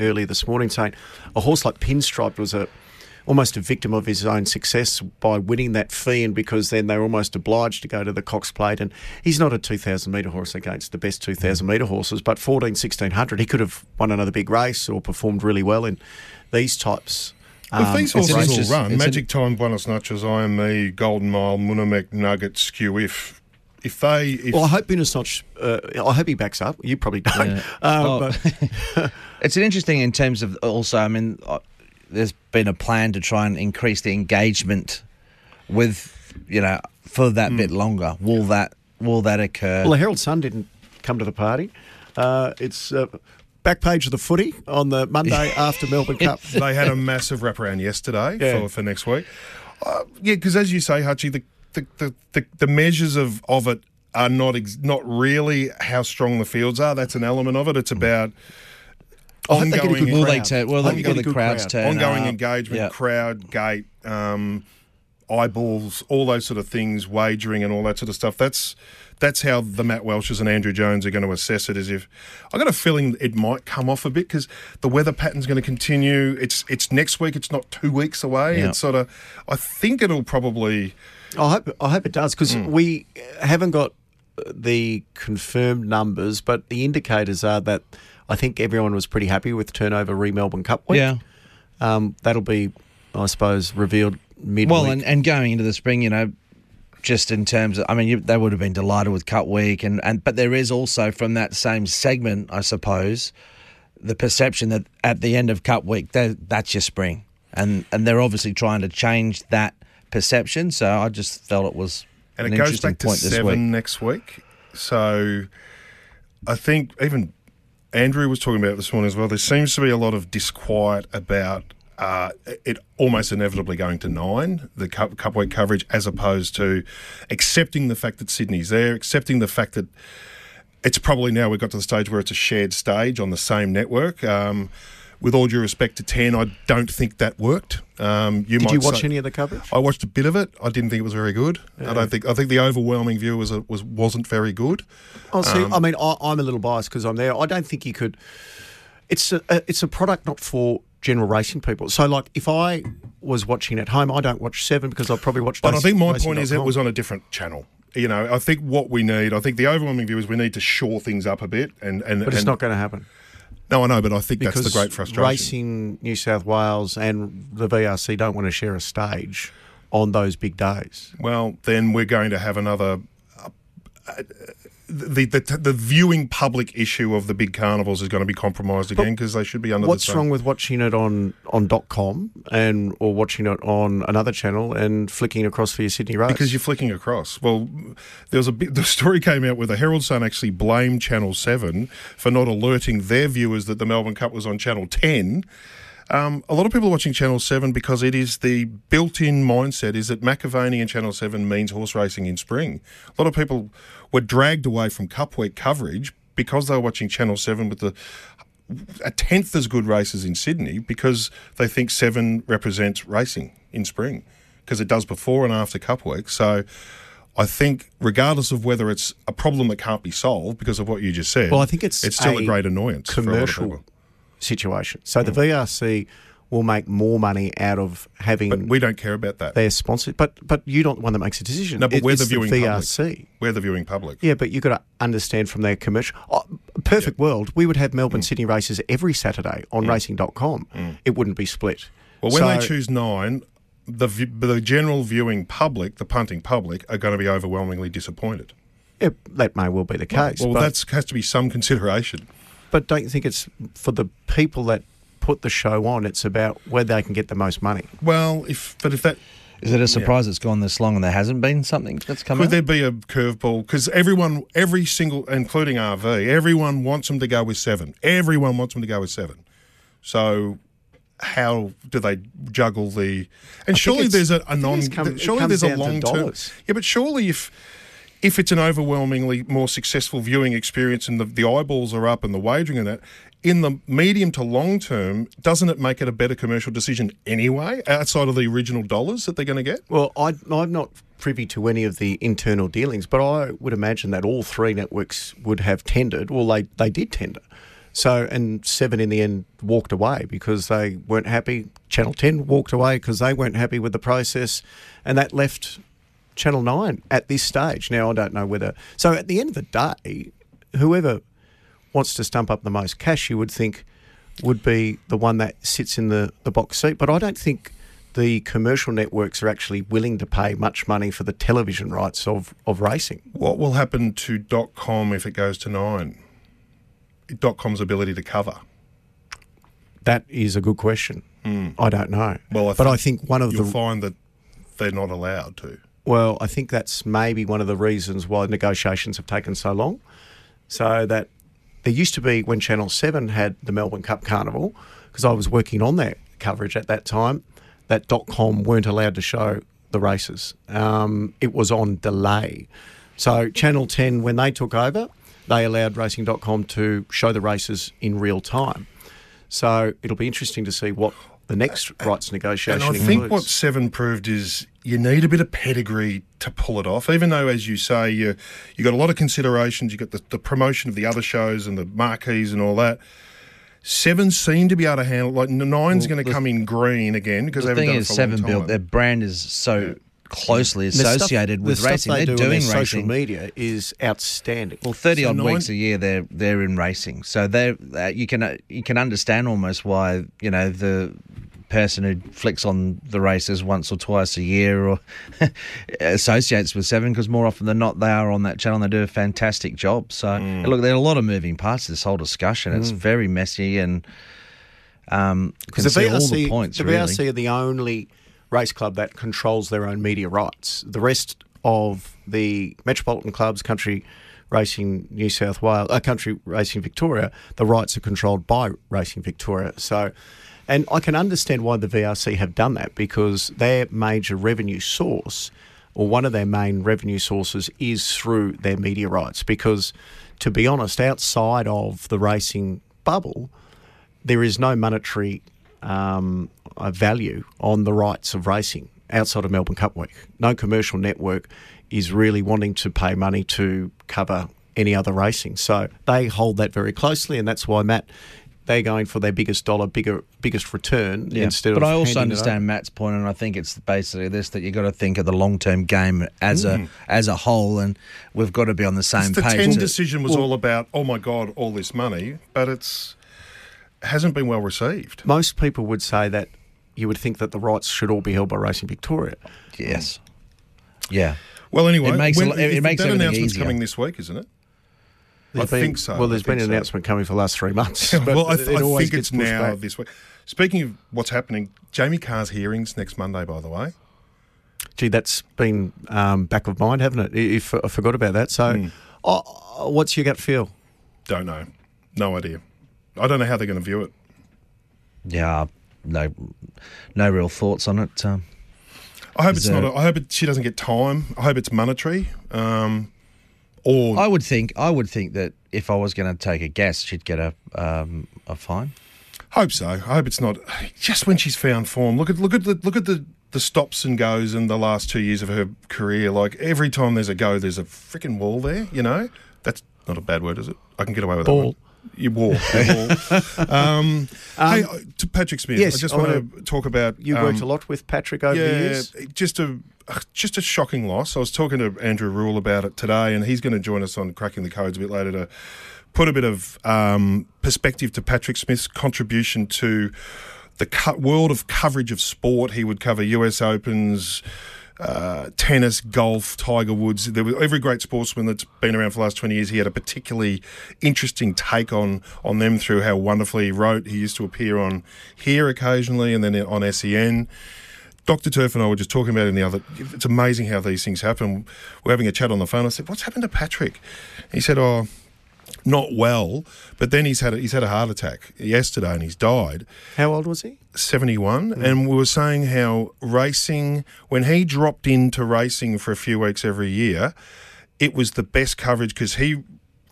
earlier this morning saying a horse like Pinstripe was a almost a victim of his own success by winning that fee, and because then they were almost obliged to go to the Cox Plate. And he's not a two thousand metre horse against the best two thousand metre horses, but fourteen, sixteen hundred, he could have won another big race or performed really well in these types. Well, um, if these horses all run, Magic an... Time, Buenos Noches, I M E, Golden Mile, Munamek, Nugget, Skew If, if they... If... Well, I hope Buenos Noches, uh, I hope he backs up. You probably don't. Yeah. Um, oh. but... It's an interesting in terms of also, I mean... I, there's been a plan to try and increase the engagement with, you know, for that mm. bit longer. Will that will that occur? Well, the Herald Sun didn't come to the party. Uh, it's uh, back page of the footy on the Monday after Melbourne Cup. They had a massive wraparound yesterday yeah. for, for next week. Uh, yeah, because as you say, Hutchie, the the, the, the, the measures of, of it are not ex- not really how strong the fields are. That's an element of it. It's about... I think they get a will they turn? Well, they get the crowds turn. Ongoing up. engagement, yep. crowd, gate, um, eyeballs, all those sort of things, wagering, and all that sort of stuff. That's that's how the Matt Welsh's and Andrew Jones are going to assess it. As if I got a feeling it might come off a bit because the weather pattern's going to continue. It's it's next week. It's not two weeks away. Yep. It's sort of. I think it'll probably. I hope I hope it does, because mm. we haven't got the confirmed numbers, but the indicators are that. I think everyone was pretty happy with turnover re-Melbourne Cup week. Yeah. Um, that'll be, I suppose, revealed midweek. Well, and, and going into the spring, you know, just in terms of, I mean, you, they would have been delighted with Cup Week, and, and but there is also from that same segment, I suppose, the perception that at the end of Cup Week, that's your spring. And and they're obviously trying to change that perception, so I just felt it was an interesting point this week. And it goes back to seven next week. So I think even Andrew was talking about it this morning as well. There seems to be a lot of disquiet about uh, it almost inevitably going to nine, the cup, cup week coverage, as opposed to accepting the fact that Sydney's there, accepting the fact that it's probably now we've got to the stage where it's a shared stage on the same network. Um, with all due respect to ten, I don't think that worked. Um, you Did might you watch say, any of the coverage? I watched a bit of it. I didn't think it was very good. Yeah. I don't think. I think the overwhelming view was was wasn't very good. Oh, see, um, I mean, I, I'm a little biased because I'm there. I don't think you could. It's a it's a product not for general racing people. So, like, if I was watching at home, I don't watch seven because I've probably watched. But racing, I think my racing. point is com. It was on a different channel. You know, I think what we need. I think the overwhelming view is we need to shore things up a bit. And and but it's and, not going to happen. No, I know, but I think because that's the great frustration. Racing New South Wales and the V R C don't want to share a stage on those big days. Well, then we're going to have another... Uh, uh, the, the the viewing public issue of the big carnivals is going to be compromised again because they should be under the same... What's wrong with watching it on, on .com and, or watching it on another channel and flicking across for your Sydney race? Because you're flicking across. Well, there was a bit, the story came out where the Herald Sun actually blamed Channel seven for not alerting their viewers that the Melbourne Cup was on Channel ten. Um, a lot of people are watching Channel seven because it is the built-in mindset is that McAvaney and Channel seven means horse racing in spring. A lot of people were dragged away from Cup Week coverage because they were watching Channel seven with the a tenth as good races in Sydney because they think seven represents racing in spring because it does before and after Cup Week. So I think regardless of whether it's a problem that can't be solved because of what you just said, well, I think it's, it's still a, a great annoyance commercial. For a lot of people. Situation. So the V R C will make more money out of having... But we don't care about that. They're sponsored. But but you're not the one that makes the decision. No, but it, we're the viewing the V R C. Public. We're the viewing public. Yeah, but you've got to understand from their commercial... Oh, perfect yep. world, we would have Melbourne mm. Sydney races every Saturday on mm. racing dot com. Mm. It wouldn't be split. Well, when so, they choose nine, the the general viewing public, the punting public, are going to be overwhelmingly disappointed. Yeah, that may well be the case. Well, well that has to be some consideration. But don't you think it's for the people that put the show on? It's about where they can get the most money. Well, if but if that is it a surprise yeah. it's gone this long and there hasn't been something that's come. Could out? There be a curveball? Because everyone, every single, including R V, everyone wants them to go with seven. Everyone wants them to go with seven. So how do they juggle the? And I surely there's a, a non. Come, surely there's a long term. Yeah, but surely if. If it's an overwhelmingly more successful viewing experience and the, the eyeballs are up and the wagering and that, in the medium to long term, doesn't it make it a better commercial decision anyway, outside of the original dollars that they're going to get? Well, I, I'm not privy to any of the internal dealings, but I would imagine that all three networks would have tendered. Well, they, they did tender. So, and Seven in the end walked away because they weren't happy. Channel ten walked away because they weren't happy with the process, and that left... Channel nine at this stage. Now, I don't know whether... So, at the end of the day, whoever wants to stump up the most cash, you would think, would be the one that sits in the, the box seat. But I don't think the commercial networks are actually willing to pay much money for the television rights of, of racing. What will happen to .com if it goes to nine? .com's ability to cover? That is a good question. Mm. I don't know. Well, I But I think one of you'll the... You'll find that they're not allowed to. Well, I think that's maybe one of the reasons why negotiations have taken so long. So that there used to be, when Channel seven had the Melbourne Cup Carnival, because I was working on that coverage at that time, that .com weren't allowed to show the races. Um, it was on delay. So Channel ten, when they took over, they allowed racing dot com to show the races in real time. So it'll be interesting to see what... The next rights negotiation includes. And I think what Seven proved is you need a bit of pedigree to pull it off, even though, as you say, you, you got a lot of considerations. You've got the, the promotion of the other shows and the marquees and all that. Seven seem to be able to handle like Nine's well, going to come in green again because the thing done is, it for Seven built their brand is so yeah. closely associated stuff, with the racing. They they're do doing racing. Social media is outstanding. Well, thirty so odd nine... weeks a year they're they're in racing, so they uh, you can uh, you can understand almost why you know the person who flicks on the races once or twice a year or associates with Seven, because more often than not they are on that channel and they do a fantastic job. So mm. look, there are a lot of moving parts to this whole discussion. It's mm. very messy, and um, can the see B R C, all the points. The really. B R C are the only race club that controls their own media rights. The rest of the metropolitan clubs, country Racing New South Wales, uh, Country Racing Victoria, the rights are controlled by Racing Victoria. So, and I can understand why the V R C have done that, because their major revenue source, or one of their main revenue sources, is through their media rights. Because, to be honest, outside of the racing bubble, there is no monetary um, value on the rights of racing outside of Melbourne Cup Week. No commercial network is really wanting to pay money to cover any other racing. So they hold that very closely, and that's why, Matt, they're going for their biggest dollar, bigger, biggest return yeah. instead but of... But I also understand Matt's point, and I think it's basically this, that you've got to think of the long-term game as mm. a as a whole, and we've got to be on the same it's page. The ten to, decision was well, all about, oh, my God, all this money, but it's hasn't been well received. Most people would say that you would think that the rights should all be held by Racing Victoria. Yes. Yeah. Well, anyway, it makes, when, it, it makes that announcement's easier. Coming this week, isn't it? There's I been, think so. Well, there's been an so. announcement coming for the last three months. But well, I, th- it I think it's now back. This week. Speaking of what's happening, Jamie Carr's hearing's next Monday, by the way. Gee, that's been um, back of mind, haven't it? I, I forgot about that. So, mm. oh, what's your gut feel? Don't know. No idea. I don't know how they're going to view it. Yeah, no, no real thoughts on it. Um, I hope it's not. A, I hope it, she doesn't get time. I hope it's monetary. Um, or I would think. I would think that if I was going to take a guess, she'd get a um, a fine. Hope so. I hope it's not. Just when she's found form. Look at look at the, look at the, the stops and goes in the last two years of her career. Like every time there's a go, there's a freaking wall there. You know, that's not a bad word, is it? I can get away with that one. You walk. um, um, hey, to Patrick Smith, yes, I just I want to talk about... You um, worked a lot with Patrick over yeah, the years. Just a, just a shocking loss. I was talking to Andrew Rule about it today, and he's going to join us on Cracking the Codes a bit later to put a bit of um, perspective to Patrick Smith's contribution to the co- world of coverage of sport. He would cover U S Opens... Uh, tennis, golf, Tiger Woods. There was every great sportsman that's been around for the last twenty years. He had a particularly interesting take on, on them through how wonderfully he wrote. He used to appear on Here occasionally and then on S E N. Doctor Turf and I were just talking about it in the other... It's amazing how these things happen. We're having a chat on the phone. I said, what's happened to Patrick? He said, oh, not well. But then he's had a, he's had a heart attack yesterday and he's died. How old was he? seventy-one. Mm. And we were saying how racing, when he dropped into racing for a few weeks every year, it was the best coverage because he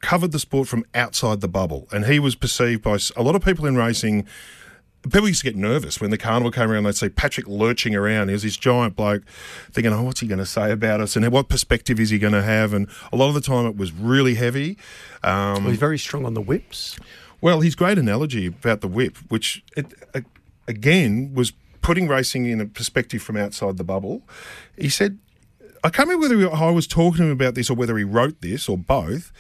covered the sport from outside the bubble. And he was perceived by a lot of people in racing. People used to get nervous when the carnival came around. They'd see Patrick lurching around. He was this giant bloke thinking, oh, what's he going to say about us? And what perspective is he going to have? And a lot of the time it was really heavy. Um, well, he's very strong on the whips. Well, his great analogy about the whip, which, it, uh, again, was putting racing in a perspective from outside the bubble. He said, I can't remember whether I was talking to him about this or whether he wrote this or both.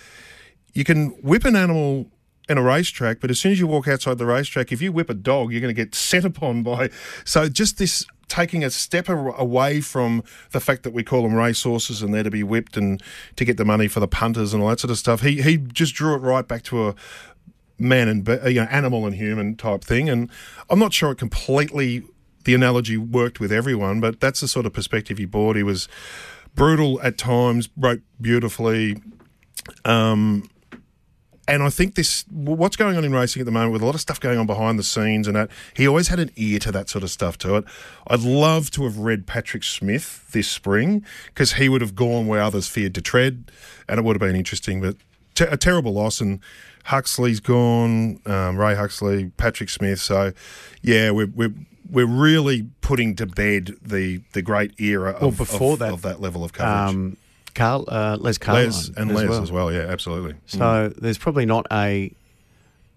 You can whip an animal... in a racetrack, but as soon as you walk outside the racetrack, if you whip a dog, you're going to get set upon by... So just this taking a step away from the fact that we call them racehorses and they're to be whipped and to get the money for the punters and all that sort of stuff, he he just drew it right back to a man and, you know, animal and human type thing. And I'm not sure it completely... The analogy worked with everyone, but that's the sort of perspective he brought. He was brutal at times, wrote beautifully... Um, And I think this, what's going on in racing at the moment with a lot of stuff going on behind the scenes and that, he always had an ear to that sort of stuff to it. I'd love to have read Patrick Smith this spring because he would have gone where others feared to tread and it would have been interesting. But te- a terrible loss, and Huxley's gone, um, Ray Huxley, Patrick Smith. So, yeah, we're... we're We're really putting to bed the, the great era of, well, before of, that, of that level of coverage. Um, Carl, uh, Les Carline. Les and as Les well. as well, yeah, absolutely. So mm. there's probably not a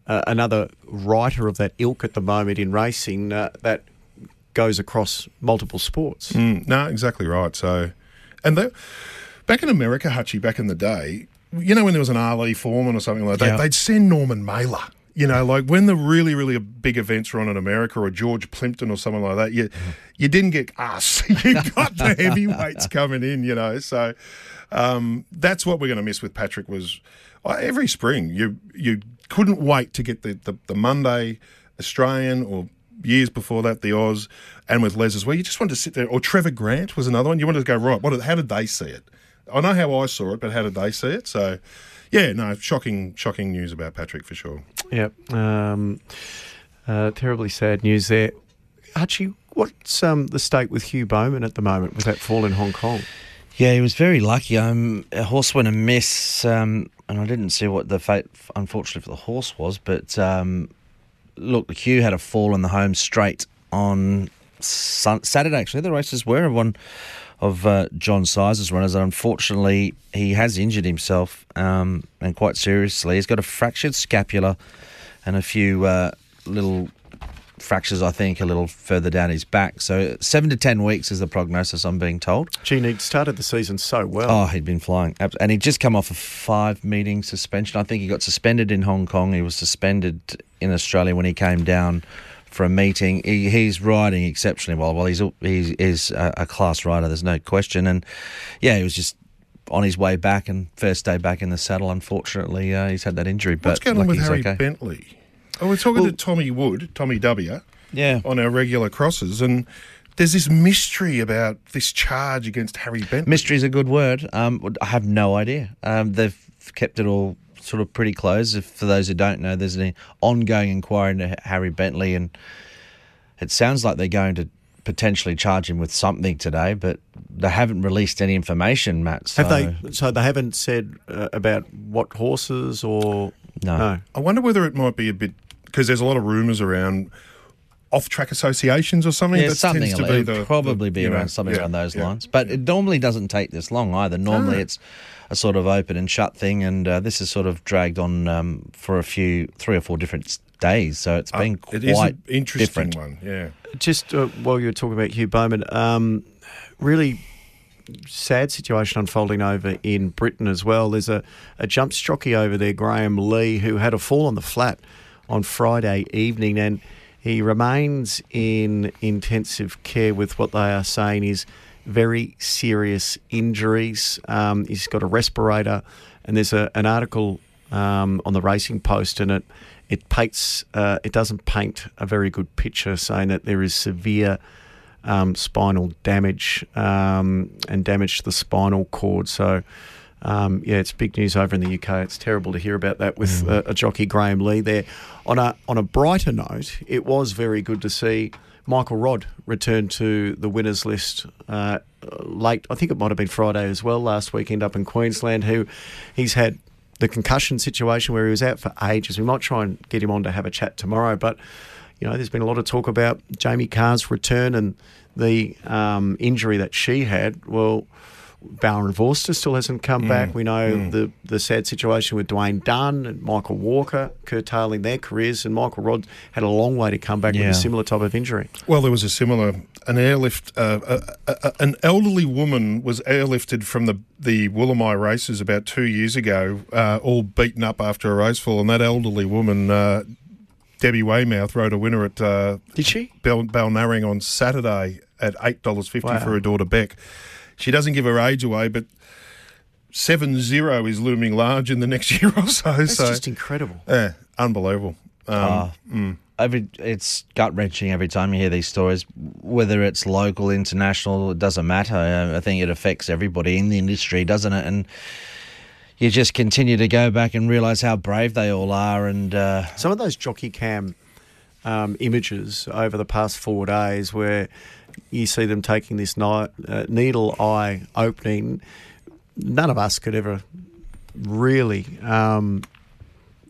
uh, another writer of that ilk at the moment in racing uh, that goes across multiple sports. Mm. No, exactly right. So, and they, back in America, Hutchie, back in the day, you know when there was an R Lee Foreman or something like that, yeah. they'd send Norman Mailer. You know, like when the really, really big events were on in America or George Plimpton or someone like that, you you didn't get us. You got the heavyweights coming in, you know. So um, that's what we're going to miss with Patrick was uh, every spring you you couldn't wait to get the, the, the Monday Australian or years before that the Oz and with Les as well. You just wanted to sit there. Or Trevor Grant was another one. You wanted to go, right, what? How did they see it? I know how I saw it, but how did they see it? So... Yeah, no, shocking, shocking news about Patrick for sure. Yeah, um, uh, terribly sad news there. Archie, what's um, the stake with Hugh Bowman at the moment with that fall in Hong Kong? Yeah, he was very lucky. Um, a horse went amiss, um, and I didn't see what the fate, unfortunately, for the horse was. But um, look, Hugh had a fall in the home straight on sun- Saturday. Actually, the races were one of uh, John Size's runners. Unfortunately, he has injured himself um, and quite seriously. He's got a fractured scapula and a few uh, little fractures, I think, a little further down his back. So seven to ten weeks is the prognosis, I'm being told. Gee, he'd started the season so well. Oh, he'd been flying. And he'd just come off a five-meeting suspension. I think he got suspended in Hong Kong. He was suspended in Australia when he came down for a meeting. He, he's riding exceptionally well. Well, he's he is a, a class rider, there's no question. And, yeah, he was just on his way back and first day back in the saddle, unfortunately. Uh, he's had that injury. But what's going on with Harry okay. Bentley? Oh, we're talking well, to Tommy Wood, Tommy W, yeah, on our regular crosses, and there's this mystery about this charge against Harry Bentley. Mystery's a good word. Um, I have no idea. Um, they've kept it all sort of pretty close. If, for those who don't know, there's an ongoing inquiry into Harry Bentley, and it sounds like they're going to potentially charge him with something today, but they haven't released any information, Matt. So have they, so they haven't said uh, about what horses or... No. no. I wonder whether it might be a bit... Because there's a lot of rumours around off-track associations or something. Yeah, that something tends to be the, probably the, be around know, something yeah, around those yeah, lines. But yeah. It normally doesn't take this long either. Normally ah. it's a sort of open and shut thing, and uh, this is sort of dragged on um, for a few, three or four different days. So it's been uh, quite it is an interesting different. One, yeah. Just uh, while you were talking about Hugh Bowman, um, really sad situation unfolding over in Britain as well. There's a, a jump jockey over there, Graham Lee, who had a fall on the flat on Friday evening, and he remains in intensive care with what they are saying is very serious injuries. Um, he's got a respirator, and there's a, an article um, on the Racing Post, and it it paints uh, it doesn't paint a very good picture, saying that there is severe um, spinal damage um, and damage to the spinal cord. So. Um, yeah, it's big news over in the U K. It's terrible to hear about that with mm. a, a jockey, Graham Lee, there. On a on a brighter note, it was very good to see Michael Rodd return to the winners list uh, late. I think it might have been Friday as well, last weekend up in Queensland, who he's had the concussion situation where he was out for ages. We might try and get him on to have a chat tomorrow. But, you know, there's been a lot of talk about Jamie Carr's return and the um, injury that she had. Well... Baron Vorster still hasn't come mm, back. We know mm. the, the sad situation with Dwayne Dunn and Michael Walker curtailing their careers, and Michael Rodd had a long way to come back yeah. with a similar type of injury. Well, there was a similar, an airlift, uh, a, a, a, an elderly woman was airlifted from the, the Woolamai races about two years ago, uh, all beaten up after a racefall, and that elderly woman... Uh, Debbie Weymouth rode a winner at uh, Did she? Bal- Balnarring on Saturday at eight dollars fifty wow. for her daughter Beck. She doesn't give her age away, but seven zero is looming large in the next year or so. That's so, just incredible. Yeah, unbelievable. Um, uh, mm. every, it's gut-wrenching every time you hear these stories, whether it's local, international, it doesn't matter. I think it affects everybody in the industry, doesn't it? And you just continue to go back and realise how brave they all are. And uh... some of those jockey cam um, images over the past four days where you see them taking this ni- uh, needle eye opening, none of us could ever really, um,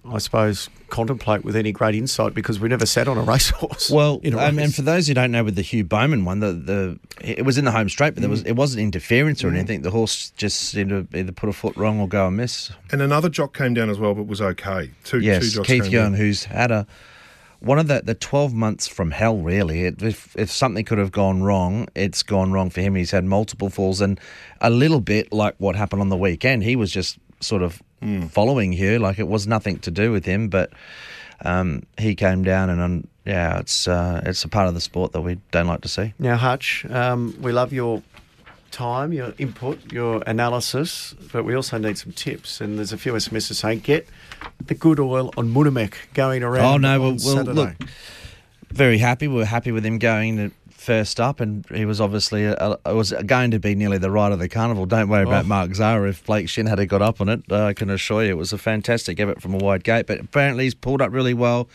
I suppose, contemplate with any great insight because we never sat on a racehorse. Well, a race. Um, and for those who don't know, with the Hugh Bowman one, the, the it was in the home straight, but there was it wasn't interference or mm. anything. The horse just seemed to either put a foot wrong or go amiss. And another jock came down as well, but was okay. Two, yes, two jocks Keith Young, who's had a one of the the twelve months from hell. Really, it, if if something could have gone wrong, it's gone wrong for him. He's had multiple falls, and a little bit like what happened on the weekend, he was just sort of. Mm. following Hugh, like it was nothing to do with him, but um, he came down and um, yeah, it's uh, it's a part of the sport that we don't like to see. Now, Hutch, um, we love your time, your input, your analysis, but we also need some tips. And there's a few S M Ss saying get the good oil on Munamek going around. Oh no, well, well look, very happy. We were happy with him going to first up, and he was obviously a, a, was going to be nearly the ride of the carnival. Don't worry oh. about Mark Zara. If Blake Shin had got up on it, uh, I can assure you it was a fantastic effort from a wide gate. But apparently he's pulled up really well,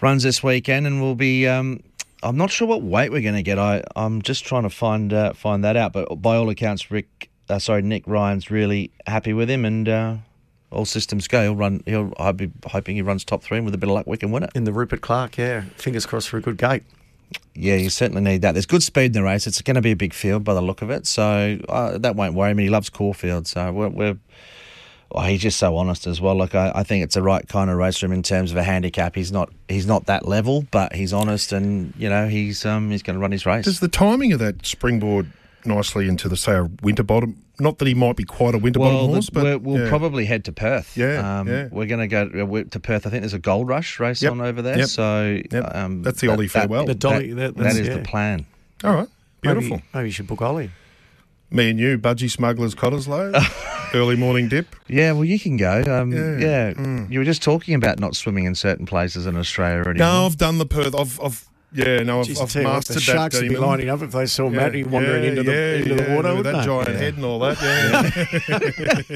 runs this weekend, and will be. Um, I'm not sure what weight we're going to get. I I'm just trying to find uh, find that out. But by all accounts, Rick, uh, sorry, Nick Ryan's really happy with him, and. Uh, All systems go. He'll run. He'll. I'll be hoping he runs top three, and with a bit of luck, we can win it. In the Rupert Clark, yeah. Fingers crossed for a good gate. Yeah, you certainly need that. There's good speed in the race. It's going to be a big field by the look of it, so uh, that won't worry me. He loves Caulfield, so we're. we're oh, he's just so honest as well. Look, I, I think it's the right kind of race for him in terms of a handicap. He's not. He's not that level, but he's honest, and you know he's um he's going to run his race. Does the timing of that springboard nicely into the say a winter bottom? Not that he might be quite a winter well, bottom horse, but... Well, we'll yeah. probably head to Perth. Yeah, um, yeah. We're going to go to Perth. I think there's a Gold Rush race yep. on over there. Yep. So yep. Um, that's the Ollie that, farewell. That, the dolly, that, that is yeah. the plan. All right. Beautiful. Maybe, maybe you should book Ollie. Me and you, Budgie Smugglers, Cottesloe, early morning dip. Yeah, well, you can go. Um, yeah. yeah. Mm. You were just talking about not swimming in certain places in Australia anymore. No, I've done the Perth. I've... I've Yeah, no, I've, I've mastered that. The sharks that would be lining up if they saw yeah, Matty wandering yeah, into the yeah, into yeah, the water with that they? giant yeah. head and all that.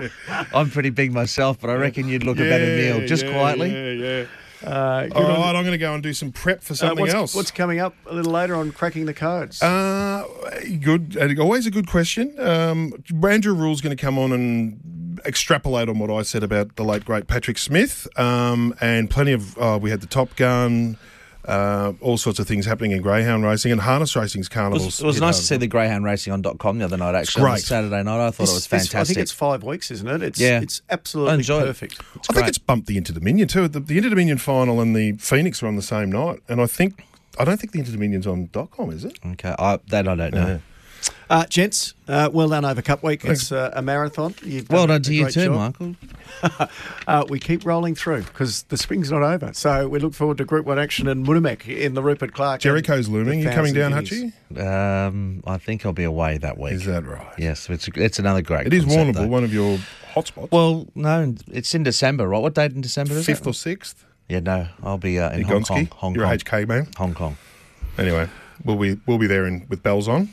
Yeah, yeah. I'm pretty big myself, but I reckon you'd look yeah, a better meal just yeah, quietly. Yeah, yeah. Uh, all right, on. I'm going to go and do some prep for something uh, what's, else. What's coming up a little later on cracking the codes? Uh, good, always a good question. Um, Andrew Rule's going to come on and extrapolate on what I said about the late great Patrick Smith, um, and plenty of uh, we had the Top Gun. Uh, all sorts of things happening in greyhound racing and harness racing's carnivals. It was, it was nice know. to see the greyhound racing on dot com the other night, actually. It's great. On Saturday night, I thought it's, it was fantastic. I think it's five weeks, isn't it? It's, yeah. It's absolutely perfect. It. It's I great. think it's bumped the Inter-Dominion too. The, the Inter-Dominion final and the Phoenix were on the same night, and I think I don't think the Inter-Dominion's on dot com, is it? Okay, I, that I don't know. Yeah. Uh, gents, uh, well done over Cup Week. Thanks. It's uh, a marathon. You've well done to you too, job. Michael. uh, we keep rolling through because the spring's not over. So we look forward to Group one action in Munamek in the Rupert Clark. Jericho's looming. You coming down, Hutchie? Um, I think I'll be away that week. Is that right? Yes, it's, it's another great It concept, is Warrnambool, though. One of your hotspots. Well, no, it's in December, right? What date in December is it? fifth or sixth? Yeah, no, I'll be uh, in Hong Kong. Hong You're Kong. You're a H K man? Hong Kong. Anyway, we'll be, we'll be there in, with bells on.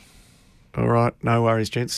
All right, no worries, gents.